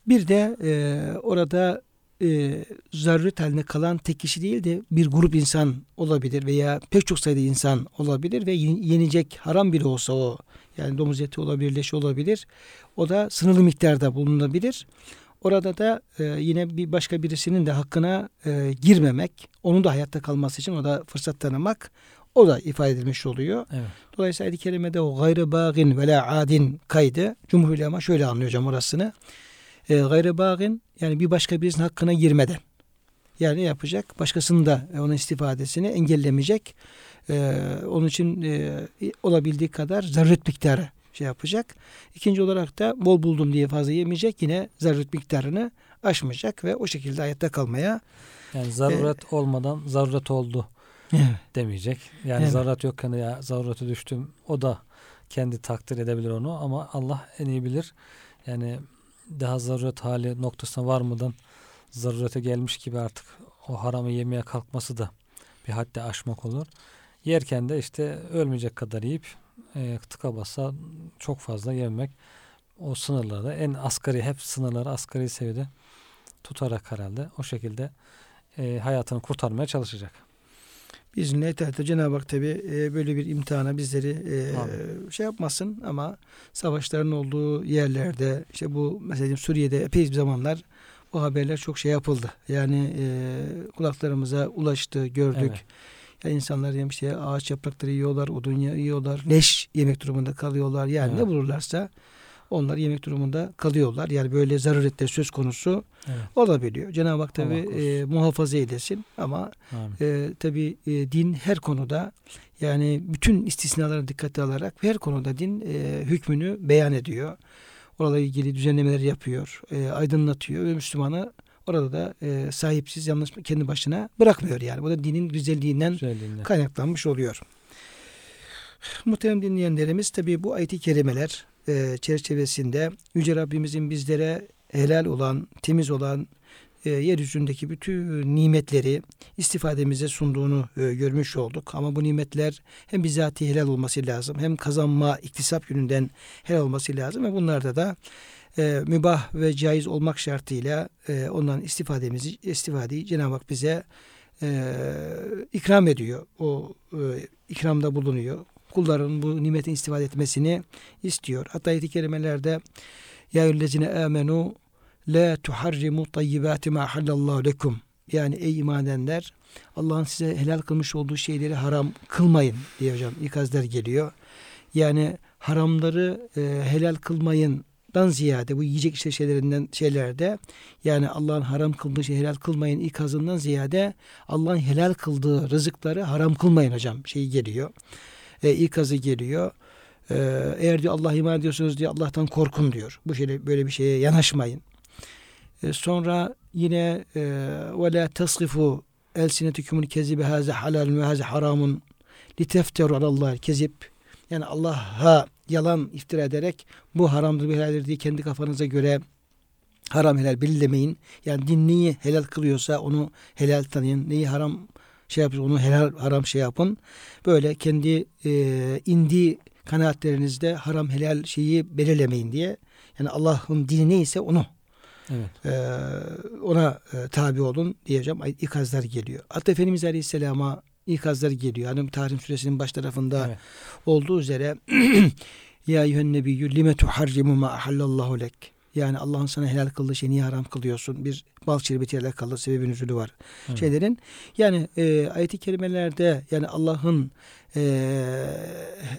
Bir de e, orada Ee, zaruret haline kalan tek kişi değil de bir grup insan olabilir veya pek çok sayıda insan olabilir ve yenecek haram bile olsa o, yani domuz eti olabilir, leş olabilir, o da sınırlı miktarda bulunabilir. Orada da e, yine bir başka birisinin de hakkına e, girmemek, onun da hayatta kalması için o da fırsat tanımak, o da ifade edilmiş oluyor. Evet. Dolayısıyla ayet-i kerimede o gayrı bağın ve la adin kaydı cumhur ulema şöyle anlıyor hocam orasını. E, gayrı bağın, yani bir başka birisinin hakkına girmeden, yani yapacak, başkasının da onun istifadesini engellemeyecek, e, onun için e, olabildiği kadar zaruret miktarı şey yapacak. İkinci olarak da bol buldum diye fazla yemeyecek, yine zaruret miktarını aşmayacak ve o şekilde hayatta kalmaya. Yani zaruret e, olmadan zaruret oldu evet. demeyecek. Yani evet. zaruret yokken ya zarurete düştüm, o da kendi takdir edebilir onu ama Allah en iyi bilir. Yani daha zaruret hali noktasına varmadan zarurete gelmiş gibi artık o haramı yemeye kalkması da bir haddi aşmak olur. Yerken de işte ölmeyecek kadar yiyip e, tıka basa çok fazla yememek, o sınırlarda en asgari, hep sınırları asgari seviyede tutarak herhalde o şekilde e, hayatını kurtarmaya çalışacak. Biz neyse Cenab-ı Hak tabi e, böyle bir imtihana bizleri e, şey yapmasın ama savaşların olduğu yerlerde işte bu mesela Suriye'de epey bir zamanlar bu haberler çok şey yapıldı. Yani e, kulaklarımıza ulaştı, gördük. Evet. Yani insanlar demiş ya ağaç yaprakları yiyorlar, odun yiyorlar, leş yemek durumunda kalıyorlar. Yani evet. Ne bulurlarsa onlar yemek durumunda kalıyorlar. Yani böyle zaruretler söz konusu evet. olabiliyor. Cenab-ı Hak tabi e, muhafaza eylesin ama e, tabi e, din her konuda yani bütün istisnaları dikkate alarak her konuda din e, hükmünü beyan ediyor. Orada ilgili düzenlemeleri yapıyor, e, aydınlatıyor ve Müslümanı orada da e, sahipsiz, yalnız kendi başına bırakmıyor yani. Bu da dinin güzelliğinden, güzelliğinden. kaynaklanmış oluyor. Muhterem dinleyenlerimiz tabii bu ayet-i kerimeler e, çerçevesinde Yüce Rabbimizin bizlere helal olan, temiz olan e, yeryüzündeki bütün nimetleri istifademize sunduğunu e, görmüş olduk. Ama bu nimetler hem bizatihi helal olması lazım, hem kazanma, iktisap yönünden helal olması lazım ve bunlarda da E, mübah ve caiz olmak şartıyla e, ondan istifademizi istifadeyi Cenab-ı Hak bize e, ikram ediyor. O e, ikramda bulunuyor. Kulların bu nimetin istifade etmesini istiyor. Hatta ayet-i kerimelerde ya yüllezine amenu la tuharrimu tayyibati ma halallahu lekum. Yani ey iman edenler Allah'ın size helal kılmış olduğu şeyleri haram kılmayın diye hocam ikazlar geliyor. Yani haramları e, helal kılmayın dan ziyade bu yiyecek işte şeylerinden şeylerde yani Allah'ın haram kıldığı şey helal kılmayın ikazından ziyade Allah'ın helal kıldığı rızıkları haram kılmayın hocam şeyi geliyor. E, ikazı geliyor. E, eğer diyor Allah'a iman ediyorsunuz diye Allah'tan korkun diyor. Bu şeyle böyle bir şeye yanaşmayın. E, sonra yine ve la tasrifu elsinetukumul kezibe haza halal ve haza haramun litefteru alallahi kezib. Yani Allah'a yalan iftira ederek bu haramdır, bir helaldir diye kendi kafanıza göre haram helal belirlemeyin. Yani din neyi helal kılıyorsa onu helal tanıyın. Neyi haram şey yapın, onu helal haram şey yapın. Böyle kendi e, indiği kanaatlerinizde haram helal şeyi belirlemeyin diye. Yani Allah'ın dini neyse onu evet. e, ona e, tabi olun diyeceğim. İkazlar geliyor. Hatta Efendimiz Aleyhisselam'a İkazlar geliyor. Hani Tahrim suresinin baş tarafında evet. olduğu üzere ya eyyühen nebiyyü lime tuharrimu ma ahallallahu lek. Yani Allah'ın sana helal kıldığı şeyi niye haram kılıyorsun? Bir bal şerbetiyle alakalı sebebin üzülü var. Evet. Şeylerin yani e, ayet-i kerimelerde yani Allah'ın e,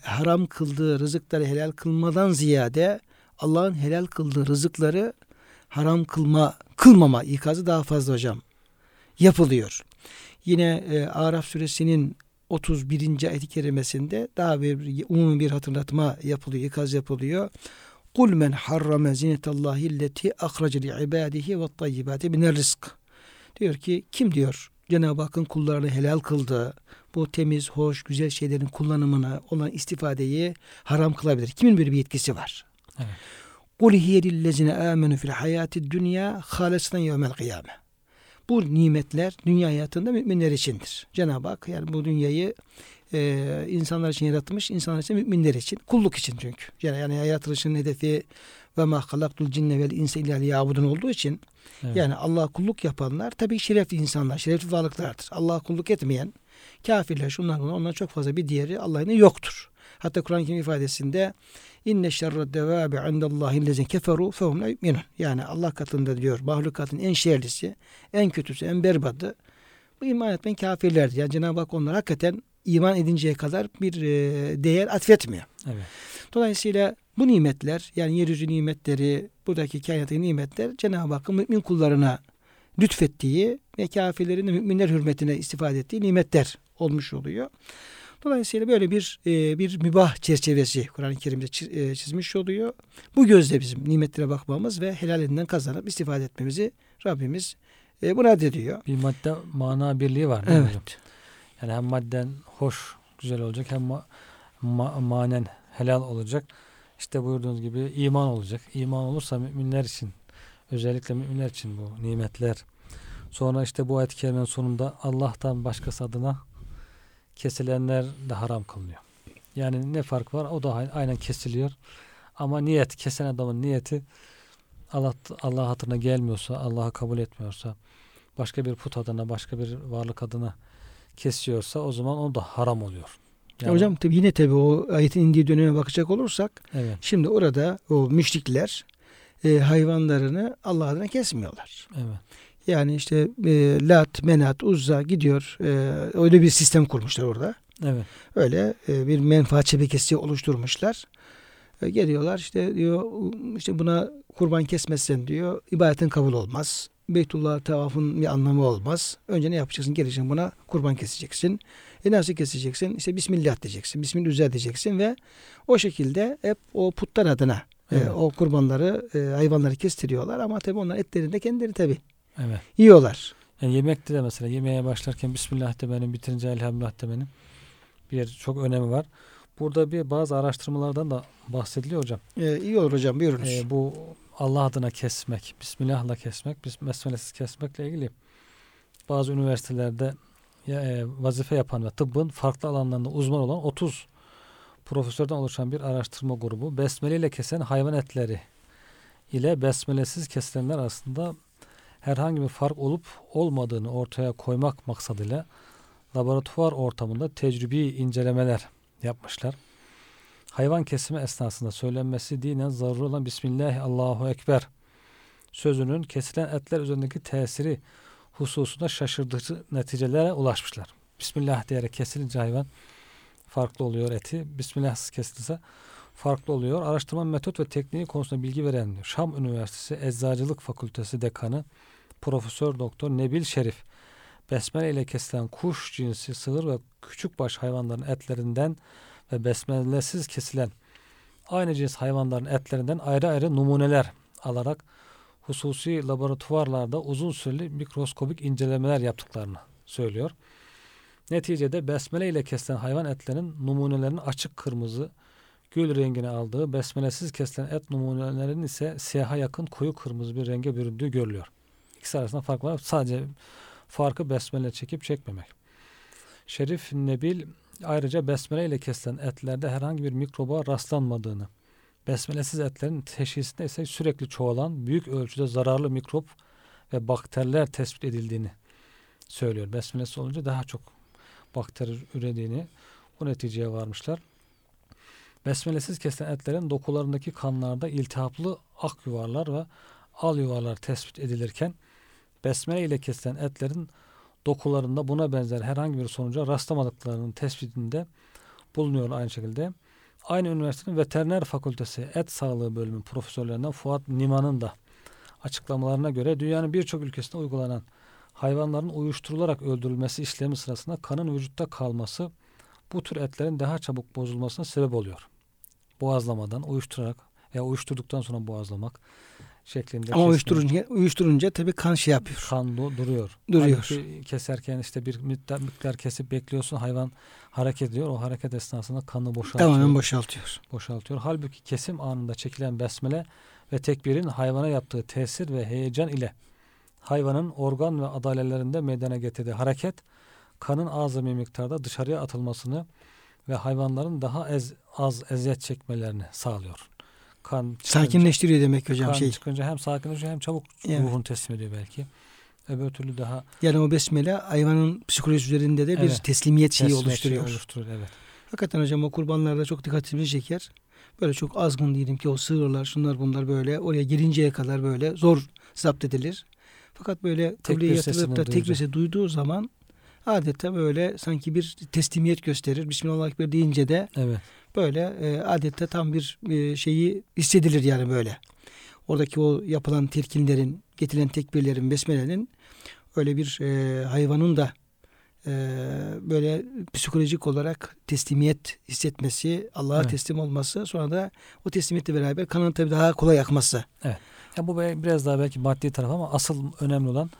haram kıldığı rızıkları helal kılmadan ziyade Allah'ın helal kıldığı rızıkları haram kılma kılmama ikazı daha fazla hocam yapılıyor. Yine e, Araf suresinin otuz birinci ayet-i kerimesinde daha bir umumi bir hatırlatma yapılıyor, ikaz yapılıyor. Kul men harrama zinetallahi illeti ahrece li ibadihi ve't-tayyibati min'r rizk. Diyor ki kim diyor Cenab-ı Hakk'ın kullarını helal kıldığı bu temiz, hoş, güzel şeylerin kullanımına olan istifadeyi haram kılabilir. Kimin böyle bir yetkisi var? Evet. Kul hiye lillezine amenu fil hayatid dunya halisatan yevmel kıyame. Bu nimetler dünya hayatında müminler içindir. Cenab-ı Hak yani bu dünyayı e, insanlar için yaratmış, insanlar için müminler için, kulluk için çünkü. Yani, yani yaratılışın hedefi ve ma halaktul cinne vel insa illa liyabudun olduğu için evet. yani Allah'a kulluk yapanlar tabii şerefli insanlar, şerefli varlıklardır. Allah'a kulluk etmeyen kafirler, şunlar bunlar, ondan çok fazla bir diğeri Allah'ın yoktur. Hatta Kur'an-ı Kerim ifadesinde inne şerred devabi indallahi lezine keferu fehum la yu'minun. Yani Allah katında diyor mahlukatın en şerlisi, en kötüsü, en berbatı bu iman etmeyen kafirlerdir. Yani Cenab-ı Hak onlar hakikaten iman edinceye kadar bir değer atfetmiyor. Evet. Dolayısıyla bu nimetler yani yeryüzü nimetleri, buradaki kainattaki nimetler Cenab-ı Hakk'ın mümin kullarına lütfettiği ve kafirlerin de müminler hürmetine istifade ettiği nimetler olmuş oluyor. Dolayısıyla böyle bir bir mübah çerçevesi Kur'an-ı Kerim'de çizmiş oluyor. Bu gözle bizim nimetlere bakmamız ve helalinden kazanıp istifade etmemizi Rabbimiz murad ediyor. Bir madde mana birliği var. Değil evet. mi? Yani hem madden hoş, güzel olacak hem ma- ma- manen helal olacak. İşte buyurduğunuz gibi iman olacak. İman olursa müminler için, özellikle müminler için bu nimetler. Sonra işte bu ayet-i kerimenin sonunda Allah'tan başkası adına kesilenler de haram kılınıyor. Yani ne fark var? O da aynen kesiliyor. Ama niyet, kesen adamın niyeti Allah, Allah hatırına gelmiyorsa, Allah'ı kabul etmiyorsa, başka bir put adına, başka bir varlık adına kesiyorsa o zaman o da haram oluyor. Yani, hocam tabi yine tabi o ayetin indiği döneme bakacak olursak, evet. Şimdi orada o müşrikler e, hayvanlarını Allah adına kesmiyorlar. Evet. Yani işte e, Lat, Menat, Uzza gidiyor. E, öyle bir sistem kurmuşlar orada. Evet. Öyle e, bir menfaat şebekesi oluşturmuşlar. E, geliyorlar işte diyor işte buna kurban kesmezsen diyor ibadetin kabul olmaz. Beytullah tavafın bir anlamı olmaz. Önce ne yapacaksın? Geleceksin buna kurban keseceksin. E nasıl keseceksin? İşte Bismillah diyeceksin. Bismillah diyeceksin ve o şekilde hep o putlar adına evet. e, o kurbanları, e, hayvanları kestiriyorlar ama tabii onlar etlerini de kendileri tabii evet. yiyorlar. Yani yemekte de mesela yemeğe başlarken Bismillah demenin, bitirince Elhamdülillah demenin bir çok önemi var. Burada bir bazı araştırmalardan da bahsediliyor hocam. Ee, iyi olur hocam, buyurunuz. Ee, bu Allah adına kesmek, Bismillah'la kesmek, bis- besmelesiz kesmekle ilgili bazı üniversitelerde e, vazife yapan ve tıbbın farklı alanlarında uzman olan otuz profesörden oluşan bir araştırma grubu besmele ile kesen hayvan etleri ile besmelesiz kesilenler arasında herhangi bir fark olup olmadığını ortaya koymak maksadıyla laboratuvar ortamında tecrübi incelemeler yapmışlar. Hayvan kesimi esnasında söylenmesi dinen zaruri olan Bismillah, Allahu Ekber sözünün kesilen etler üzerindeki tesiri hususunda şaşırtıcı neticelere ulaşmışlar. Bismillah diyerek kesilince hayvan farklı oluyor eti. Bismillahsız kesilirse farklı oluyor. Araştırma metot ve tekniği konusunda bilgi veren Şam Üniversitesi Eczacılık Fakültesi Dekanı Profesör Doktor Nebil Şerif, besmele ile kesilen kuş cinsi, sığır ve küçükbaş hayvanların etlerinden ve besmelesiz kesilen aynı cins hayvanların etlerinden ayrı ayrı numuneler alarak hususi laboratuvarlarda uzun süreli mikroskobik incelemeler yaptıklarını söylüyor. Neticede besmele ile kesilen hayvan etlerinin numunelerinin açık kırmızı gül rengini aldığı, besmelesiz kesilen et numunelerinin ise siyaha yakın koyu kırmızı bir renge büründüğü görülüyor. İkisi arasında fark var. Sadece farkı besmele çekip çekmemek. Şerif Nebil ayrıca besmele ile kesilen etlerde herhangi bir mikroba rastlanmadığını, besmelesiz etlerin teşhisinde ise sürekli çoğalan büyük ölçüde zararlı mikrop ve bakteriler tespit edildiğini söylüyor. Besmelesiz olunca daha çok bakteri ürediğini, bu neticeye varmışlar. Besmelesiz kesilen etlerin dokularındaki kanlarda iltihaplı ak yuvarlar ve al yuvarlar tespit edilirken, besmele ile kesilen etlerin dokularında buna benzer herhangi bir sonuca rastlamadıklarının tespitinde bulunuyor aynı şekilde. Aynı üniversitenin veteriner fakültesi et sağlığı bölümü profesörlerinden Fuat Niman'ın da açıklamalarına göre dünyanın birçok ülkesinde uygulanan hayvanların uyuşturularak öldürülmesi işlemi sırasında kanın vücutta kalması bu tür etlerin daha çabuk bozulmasına sebep oluyor. Boğazlamadan uyuşturarak veya uyuşturduktan sonra boğazlamak şeklinde. Ama uyuşturunca, uyuşturunca tabii kan şey yapıyor. Kan du- duruyor. Duruyor. Hani keserken işte bir miktar, miktar kesip bekliyorsun, hayvan hareket ediyor. O hareket esnasında kanı boşaltıyor. Tamamen boşaltıyor. Boşaltıyor. Halbuki kesim anında çekilen besmele ve tekbirin hayvana yaptığı tesir ve heyecan ile hayvanın organ ve adalelerinde meydana getirdiği hareket kanın az bir miktarda dışarıya atılmasını ve hayvanların daha az, az eziyet çekmelerini sağlıyor. Kan çıkınca, sakinleştiriyor demek hocam. Kan şey. çıkınca hem sakinleşiyor hem çabuk evet. ruhunu teslim ediyor belki. Öbür türlü daha... Yani o besmele hayvanın psikolojisi üzerinde de evet. bir teslimiyet şeyi teslimiyet oluşturuyor. oluşturuyor evet. Hakikaten hocam o kurbanlarda çok dikkatimizi çeker. Böyle çok azgın diyelim ki o sığırlar şunlar bunlar böyle oraya girinceye kadar böyle zor zapt edilir. Fakat böyle kıbleye yatılıp da tekbir sesi duyduğu zaman adeta böyle sanki bir teslimiyet gösterir. Bismillahirrahmanirrahim deyince de evet. böyle e, adeta tam bir e, şeyi hissedilir yani böyle. Oradaki o yapılan telkinlerin, getirilen tekbirlerin, besmelenin öyle bir e, hayvanın da e, böyle psikolojik olarak teslimiyet hissetmesi, Allah'a evet. teslim olması, sonra da o teslimiyetle beraber kanın tabii daha kolay akması. Evet. Yani bu biraz daha belki maddi taraf ama asıl önemli olan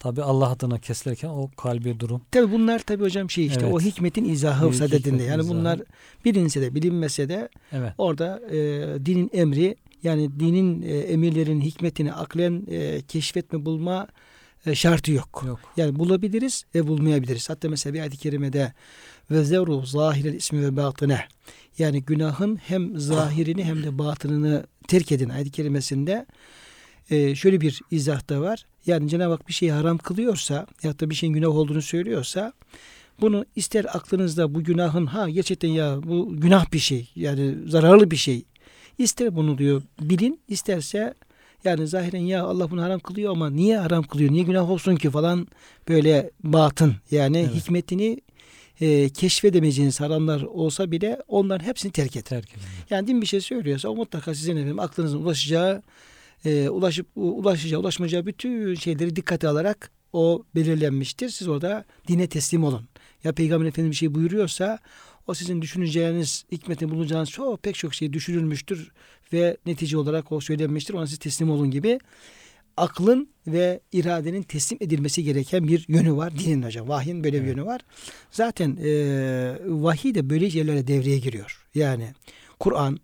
tabi Allah adına kesilirken o kalbi durum. Tabi bunlar tabi hocam şey işte evet. o hikmetin izahı Büyük sadedinde. Hikmet yani izahı. Bunlar bilinse de bilinmese de evet. orada e, dinin emri yani dinin e, emirlerin hikmetini aklen e, keşfetme bulma e, şartı yok. yok. Yani bulabiliriz ve bulmayabiliriz. Hatta mesela bir ayet-i kerimede ve zevru zahirel ismi ve batine yani günahın hem zahirini hem de batınını terk edin ayet-i kerimesinde Ee, şöyle bir izah da var. Yani Cenab-ı Hak bir şeyi haram kılıyorsa ya da bir şeyin günah olduğunu söylüyorsa bunu ister aklınızda bu günahın ha gerçekten ya bu günah bir şey yani zararlı bir şey ister bunu diyor bilin isterse yani zahiren ya Allah bunu haram kılıyor ama niye haram kılıyor niye günah olsun ki falan böyle batın yani evet. hikmetini e, keşfedemeyeceğiniz haramlar olsa bile onların hepsini terk edin. Terk edin. Yani din bir şey söylüyorsa o mutlaka sizin efendim aklınızın ulaşacağı E, ulaşıp ulaşacağı ulaşmayacağı bütün şeyleri dikkate alarak o belirlenmiştir. Siz orada dine teslim olun. Ya Peygamber Efendimiz bir şey buyuruyorsa o sizin düşüneceğiniz, hikmetini bulacağınız çok pek çok şey düşünülmüştür ve netice olarak o söylenmiştir. Ona siz teslim olun gibi aklın ve iradenin teslim edilmesi gereken bir yönü var dinin hocam. Vahyin böyle bir evet. yönü var. Zaten e, vahiy de böyle yerlere devreye giriyor. Yani Kur'an,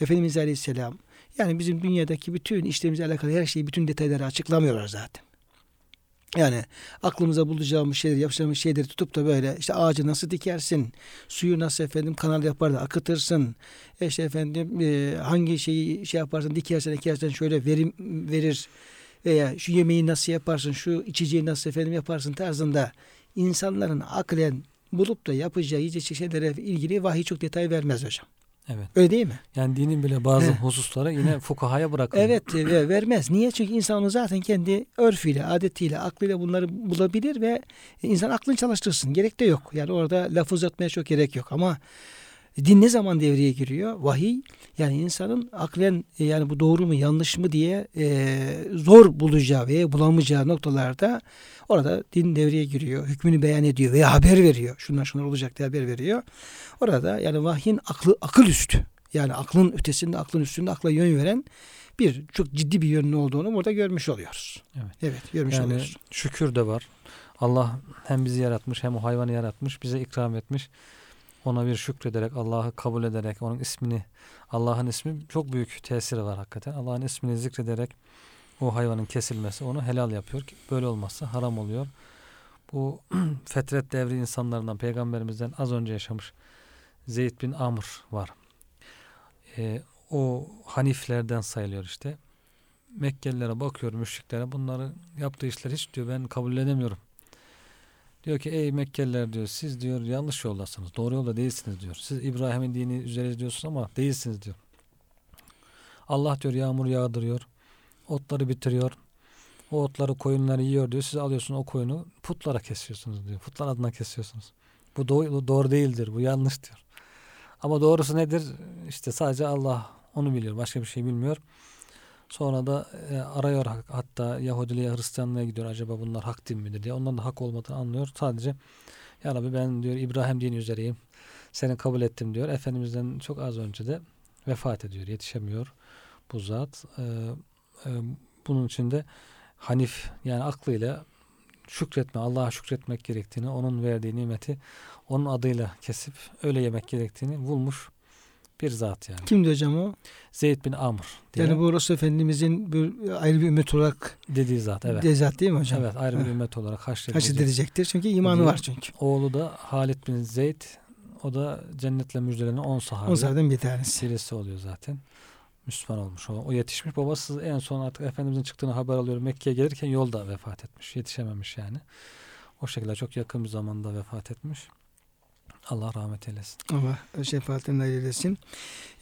Efendimiz Aleyhisselam yani bizim dünyadaki bütün işlerimizle alakalı her şeyi, bütün detayları açıklamıyorlar zaten. Yani aklımıza bulacağımız şeyleri, yapacağımız şeyleri tutup da böyle işte ağacı nasıl dikersin, suyu nasıl efendim kanal yapar da akıtırsın, işte efendim e, hangi şeyi şey yaparsın, dikersen dikersen şöyle verim verir veya şu yemeği nasıl yaparsın, şu içeceği nasıl efendim yaparsın tarzında insanların aklen bulup da yapacağı, yiyecek şeylere ilgili vahiy çok detay vermez hocam. Evet. Öyle değil mi? Yani dinin bile bazı hususlara yine fukahaya bırakılıyor. Evet ve vermez. Niye? Çünkü insan zaten kendi örfüyle, adetiyle, aklıyla bunları bulabilir ve insan aklını çalıştırsın. Gerek de yok. Yani orada laf uzatmaya çok gerek yok. Ama din ne zaman devreye giriyor? Vahiy. Yani insanın aklen yani bu doğru mu yanlış mı diye e, zor bulacağı veya bulamayacağı noktalarda orada din devreye giriyor. Hükmünü beyan ediyor veya haber veriyor. Şunlar şunlar olacak diye haber veriyor. Orada yani vahyin aklı, akıl üstü. Yani aklın ötesinde, aklın üstünde akla yön veren bir çok ciddi bir yönlü olduğunu burada görmüş oluyoruz. Evet, evet görmüş yani oluyoruz. Şükür de var. Allah hem bizi yaratmış hem o hayvanı yaratmış, bize ikram etmiş. Ona bir şükrederek, Allah'ı kabul ederek, onun ismini, Allah'ın ismi çok büyük tesiri var hakikaten. Allah'ın ismini zikrederek o hayvanın kesilmesi onu helal yapıyor ki böyle olmazsa haram oluyor. Bu fetret devri insanlarından, peygamberimizden az önce yaşamış Zeyd bin Amr var. E, o haniflerden sayılıyor işte. Mekkelilere bakıyor, müşriklere. Bunları yaptığı işler hiç diyor ben kabul edemiyorum. Diyor ki ey Mekkeliler diyor siz diyor yanlış yoldasınız. Doğru yolda değilsiniz diyor. Siz İbrahim'in dini üzere diyorsunuz ama değilsiniz diyor. Allah diyor yağmur yağdırıyor. Otları bitiriyor. O otları koyunları yiyor diyor. Siz alıyorsunuz o koyunu putlara kesiyorsunuz diyor. Putlar adına kesiyorsunuz. Bu doğru, doğru değildir. Bu yanlış diyor. Ama doğrusu nedir? İşte sadece Allah onu biliyor. Başka bir şey bilmiyor. Sonra da e, arıyor hatta Yahudiliğe, Hristiyanlığa gidiyor. Acaba bunlar hak din midir diye. Ondan da hak olmadığını anlıyor. Sadece ya Rabbi ben diyor İbrahim dini üzereyim. Seni kabul ettim diyor. Efendimizden çok az önce de vefat ediyor. Yetişemiyor bu zat. E, e, bunun için de hanif yani aklıyla şükretme, Allah'a şükretmek gerektiğini, onun verdiği nimeti onun adıyla kesip öyle yemek gerektiğini bulmuş bir zat yani. Kimdi hocam o? Zeyd bin Amr. Diye. Yani bu Rasul Efendimizin bir, ayrı bir ümmet olarak dediği zat. Evet. Dediği zat değil mi hocam? Evet ayrı bir ümmet olarak haşredilecektir. Çünkü imanı diye. Var çünkü. Oğlu da Halid bin Zeyd. O da cennetle müjdelenen on sahabe. on sahabeden bir tanesi. Birisi oluyor zaten. Müslüman olmuş. O, o yetişmiş. Babası en son artık Efendimizin çıktığını haber alıyor. Mekke'ye gelirken yolda vefat etmiş. Yetişememiş yani. O şekilde çok yakın bir zamanda vefat etmiş. Allah rahmet eylesin. Allah şefaatine nail eylesin.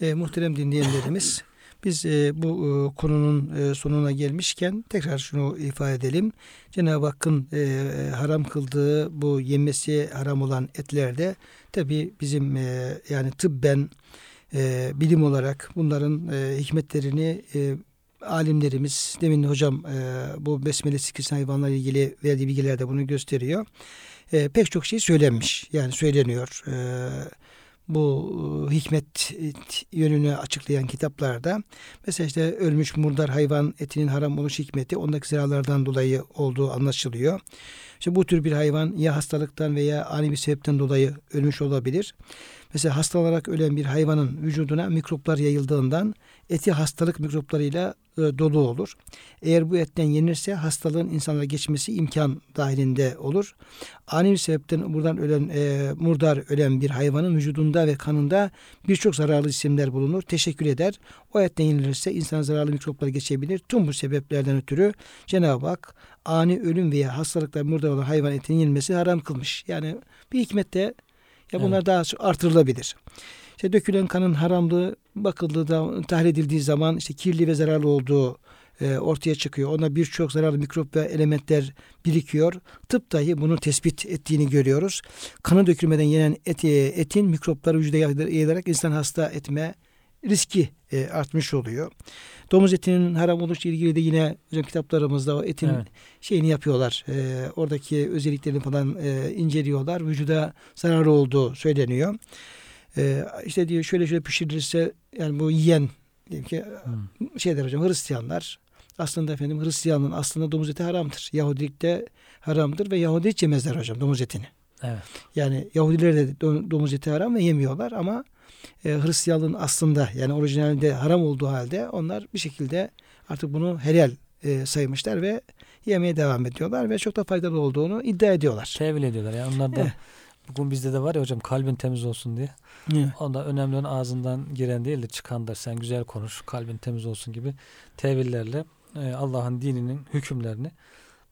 E, muhterem dinleyenlerimiz, biz e, bu e, konunun e, sonuna gelmişken tekrar şunu ifade edelim. Cenab-ı Hakk'ın e, haram kıldığı bu yenmesi haram olan etlerde tabii bizim e, yani tıbben e, bilim olarak bunların e, hikmetlerini e, alimlerimiz, demin hocam e, bu besmele sikirsen hayvanlarla ilgili verdiği bilgilerde bunu gösteriyor. E, pek çok şey söylenmiş. Yani söyleniyor. E, bu hikmet yönünü açıklayan kitaplarda mesela işte ölmüş murdar hayvan etinin haram oluş hikmeti ondaki ziralardan dolayı olduğu anlaşılıyor. İşte bu tür bir hayvan ya hastalıktan veya ani bir sebepten dolayı ölmüş olabilir. Mesela hasta olarak ölen bir hayvanın vücuduna mikroplar yayıldığından eti hastalık mikroplarıyla dolu olur. Eğer bu etten yenirse hastalığın insanlara geçmesi imkan dahilinde olur. Ani bir sebepten buradan ölen, e, murdar ölen bir hayvanın vücudunda ve kanında birçok zararlı cisimler bulunur, teşekkül eder. O etten yenilirse insana zararlı mikroplar geçebilir. Tüm bu sebeplerden ötürü Cenab-ı Hak ani ölüm veya hastalıkla murdar olan hayvan etinin yenilmesi haram kılmış. Yani bir hikmet de ya bunlar evet. daha artırılabilir. İşte dökülen kanın haramlığı bakıldığı da tahlil edildiği zaman işte kirli ve zararlı olduğu e, ortaya çıkıyor. Ona birçok zararlı mikrop ve elementler birikiyor. Tıp dahi bunu tespit ettiğini görüyoruz. Kanı dökülmeden yenen et, etin mikropları vücuda yayılarak insan hasta etme riski e, artmış oluyor. Domuz etinin haram oluşuyla ilgili de yine hocam kitaplarımızda o etin evet. şeyini yapıyorlar. E, oradaki özelliklerini falan e, inceliyorlar. Vücuda zararlı olduğu söyleniyor. Ee, işte diyor şöyle şöyle pişirilirse yani bu yiyen diyelim ki hmm. şey der hocam Hristiyanlar aslında efendim Hristiyanlığın aslında domuz eti haramdır. Yahudilikte haramdır ve Yahudi hiç yemezler hocam domuz etini. Evet. Yani Yahudiler de domuz eti haram ve yemiyorlar ama e, Hristiyanlığın aslında yani orijinalinde haram olduğu halde onlar bir şekilde artık bunu helal e, saymışlar ve yemeye devam ediyorlar ve çok da faydalı olduğunu iddia ediyorlar. Tevil ediyorlar yani onlar da eh. Bugün bizde de var ya hocam kalbin temiz olsun diye. Evet. Onda önemli olan ağzından giren değil de çıkandır. Sen güzel konuş, kalbin temiz olsun gibi tevillerle e, Allah'ın dininin hükümlerini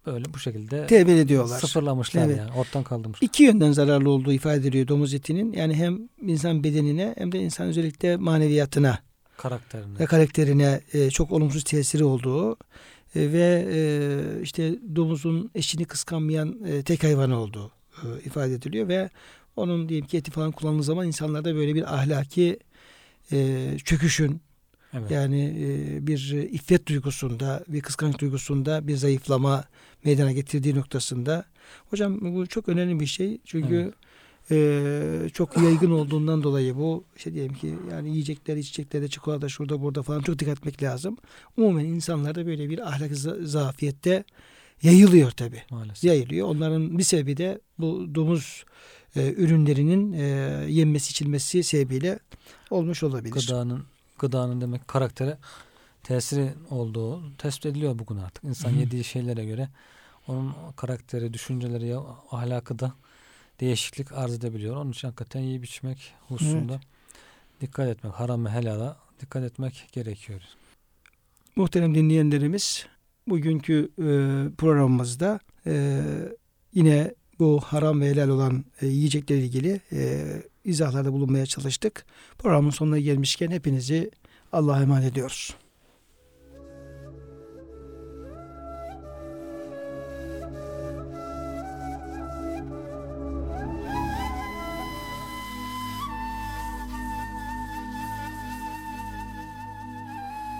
böyle bu şekilde tevil ediyorlar. Sıfırlamışlar evet. yani ortadan kaldırmışlar. İki yönden zararlı olduğu ifade ediliyor domuz etinin. Yani hem insan bedenine hem de insan özellikle maneviyatına, karakterine ve karakterine e, çok olumsuz tesiri olduğu. E, ve e, işte domuzun eşini kıskanmayan e, tek hayvan olduğu ifade ediliyor ve onun diyelim ki eti falan kullanıldığı zaman insanlarda böyle bir ahlaki e, çöküşün evet. yani e, bir iffet duygusunda, bir kıskanç duygusunda bir zayıflama meydana getirdiği noktasında. Hocam bu çok önemli bir şey çünkü evet. e, çok yaygın olduğundan dolayı bu işte diyelim ki yani yiyecekler, içecekler de çikolata şurada burada falan çok dikkat etmek lazım. Umumen insanlarda böyle bir ahlaki zafiyette yayılıyor tabii. Maalesef. Yayılıyor. Onların bir sebebi de bu domuz e, ürünlerinin e, yenmesi içilmesi sebebiyle olmuş olabilir. Gıdanın gıdanın demek karaktere tesiri olduğu tespit ediliyor bugün artık. İnsan Hı-hı. yediği şeylere göre onun karakteri, düşünceleri, ahlakı da değişiklik arz edebiliyor. Onun için hakikaten yiyip içmek hususunda evet. dikkat etmek, haram ve helala dikkat etmek gerekiyor. Muhterem dinleyenlerimiz, bugünkü e, programımızda e, yine bu haram ve helal olan e, yiyeceklerle ilgili e, izahlarda bulunmaya çalıştık. Programın sonuna gelmişken hepinizi Allah'a emanet ediyoruz.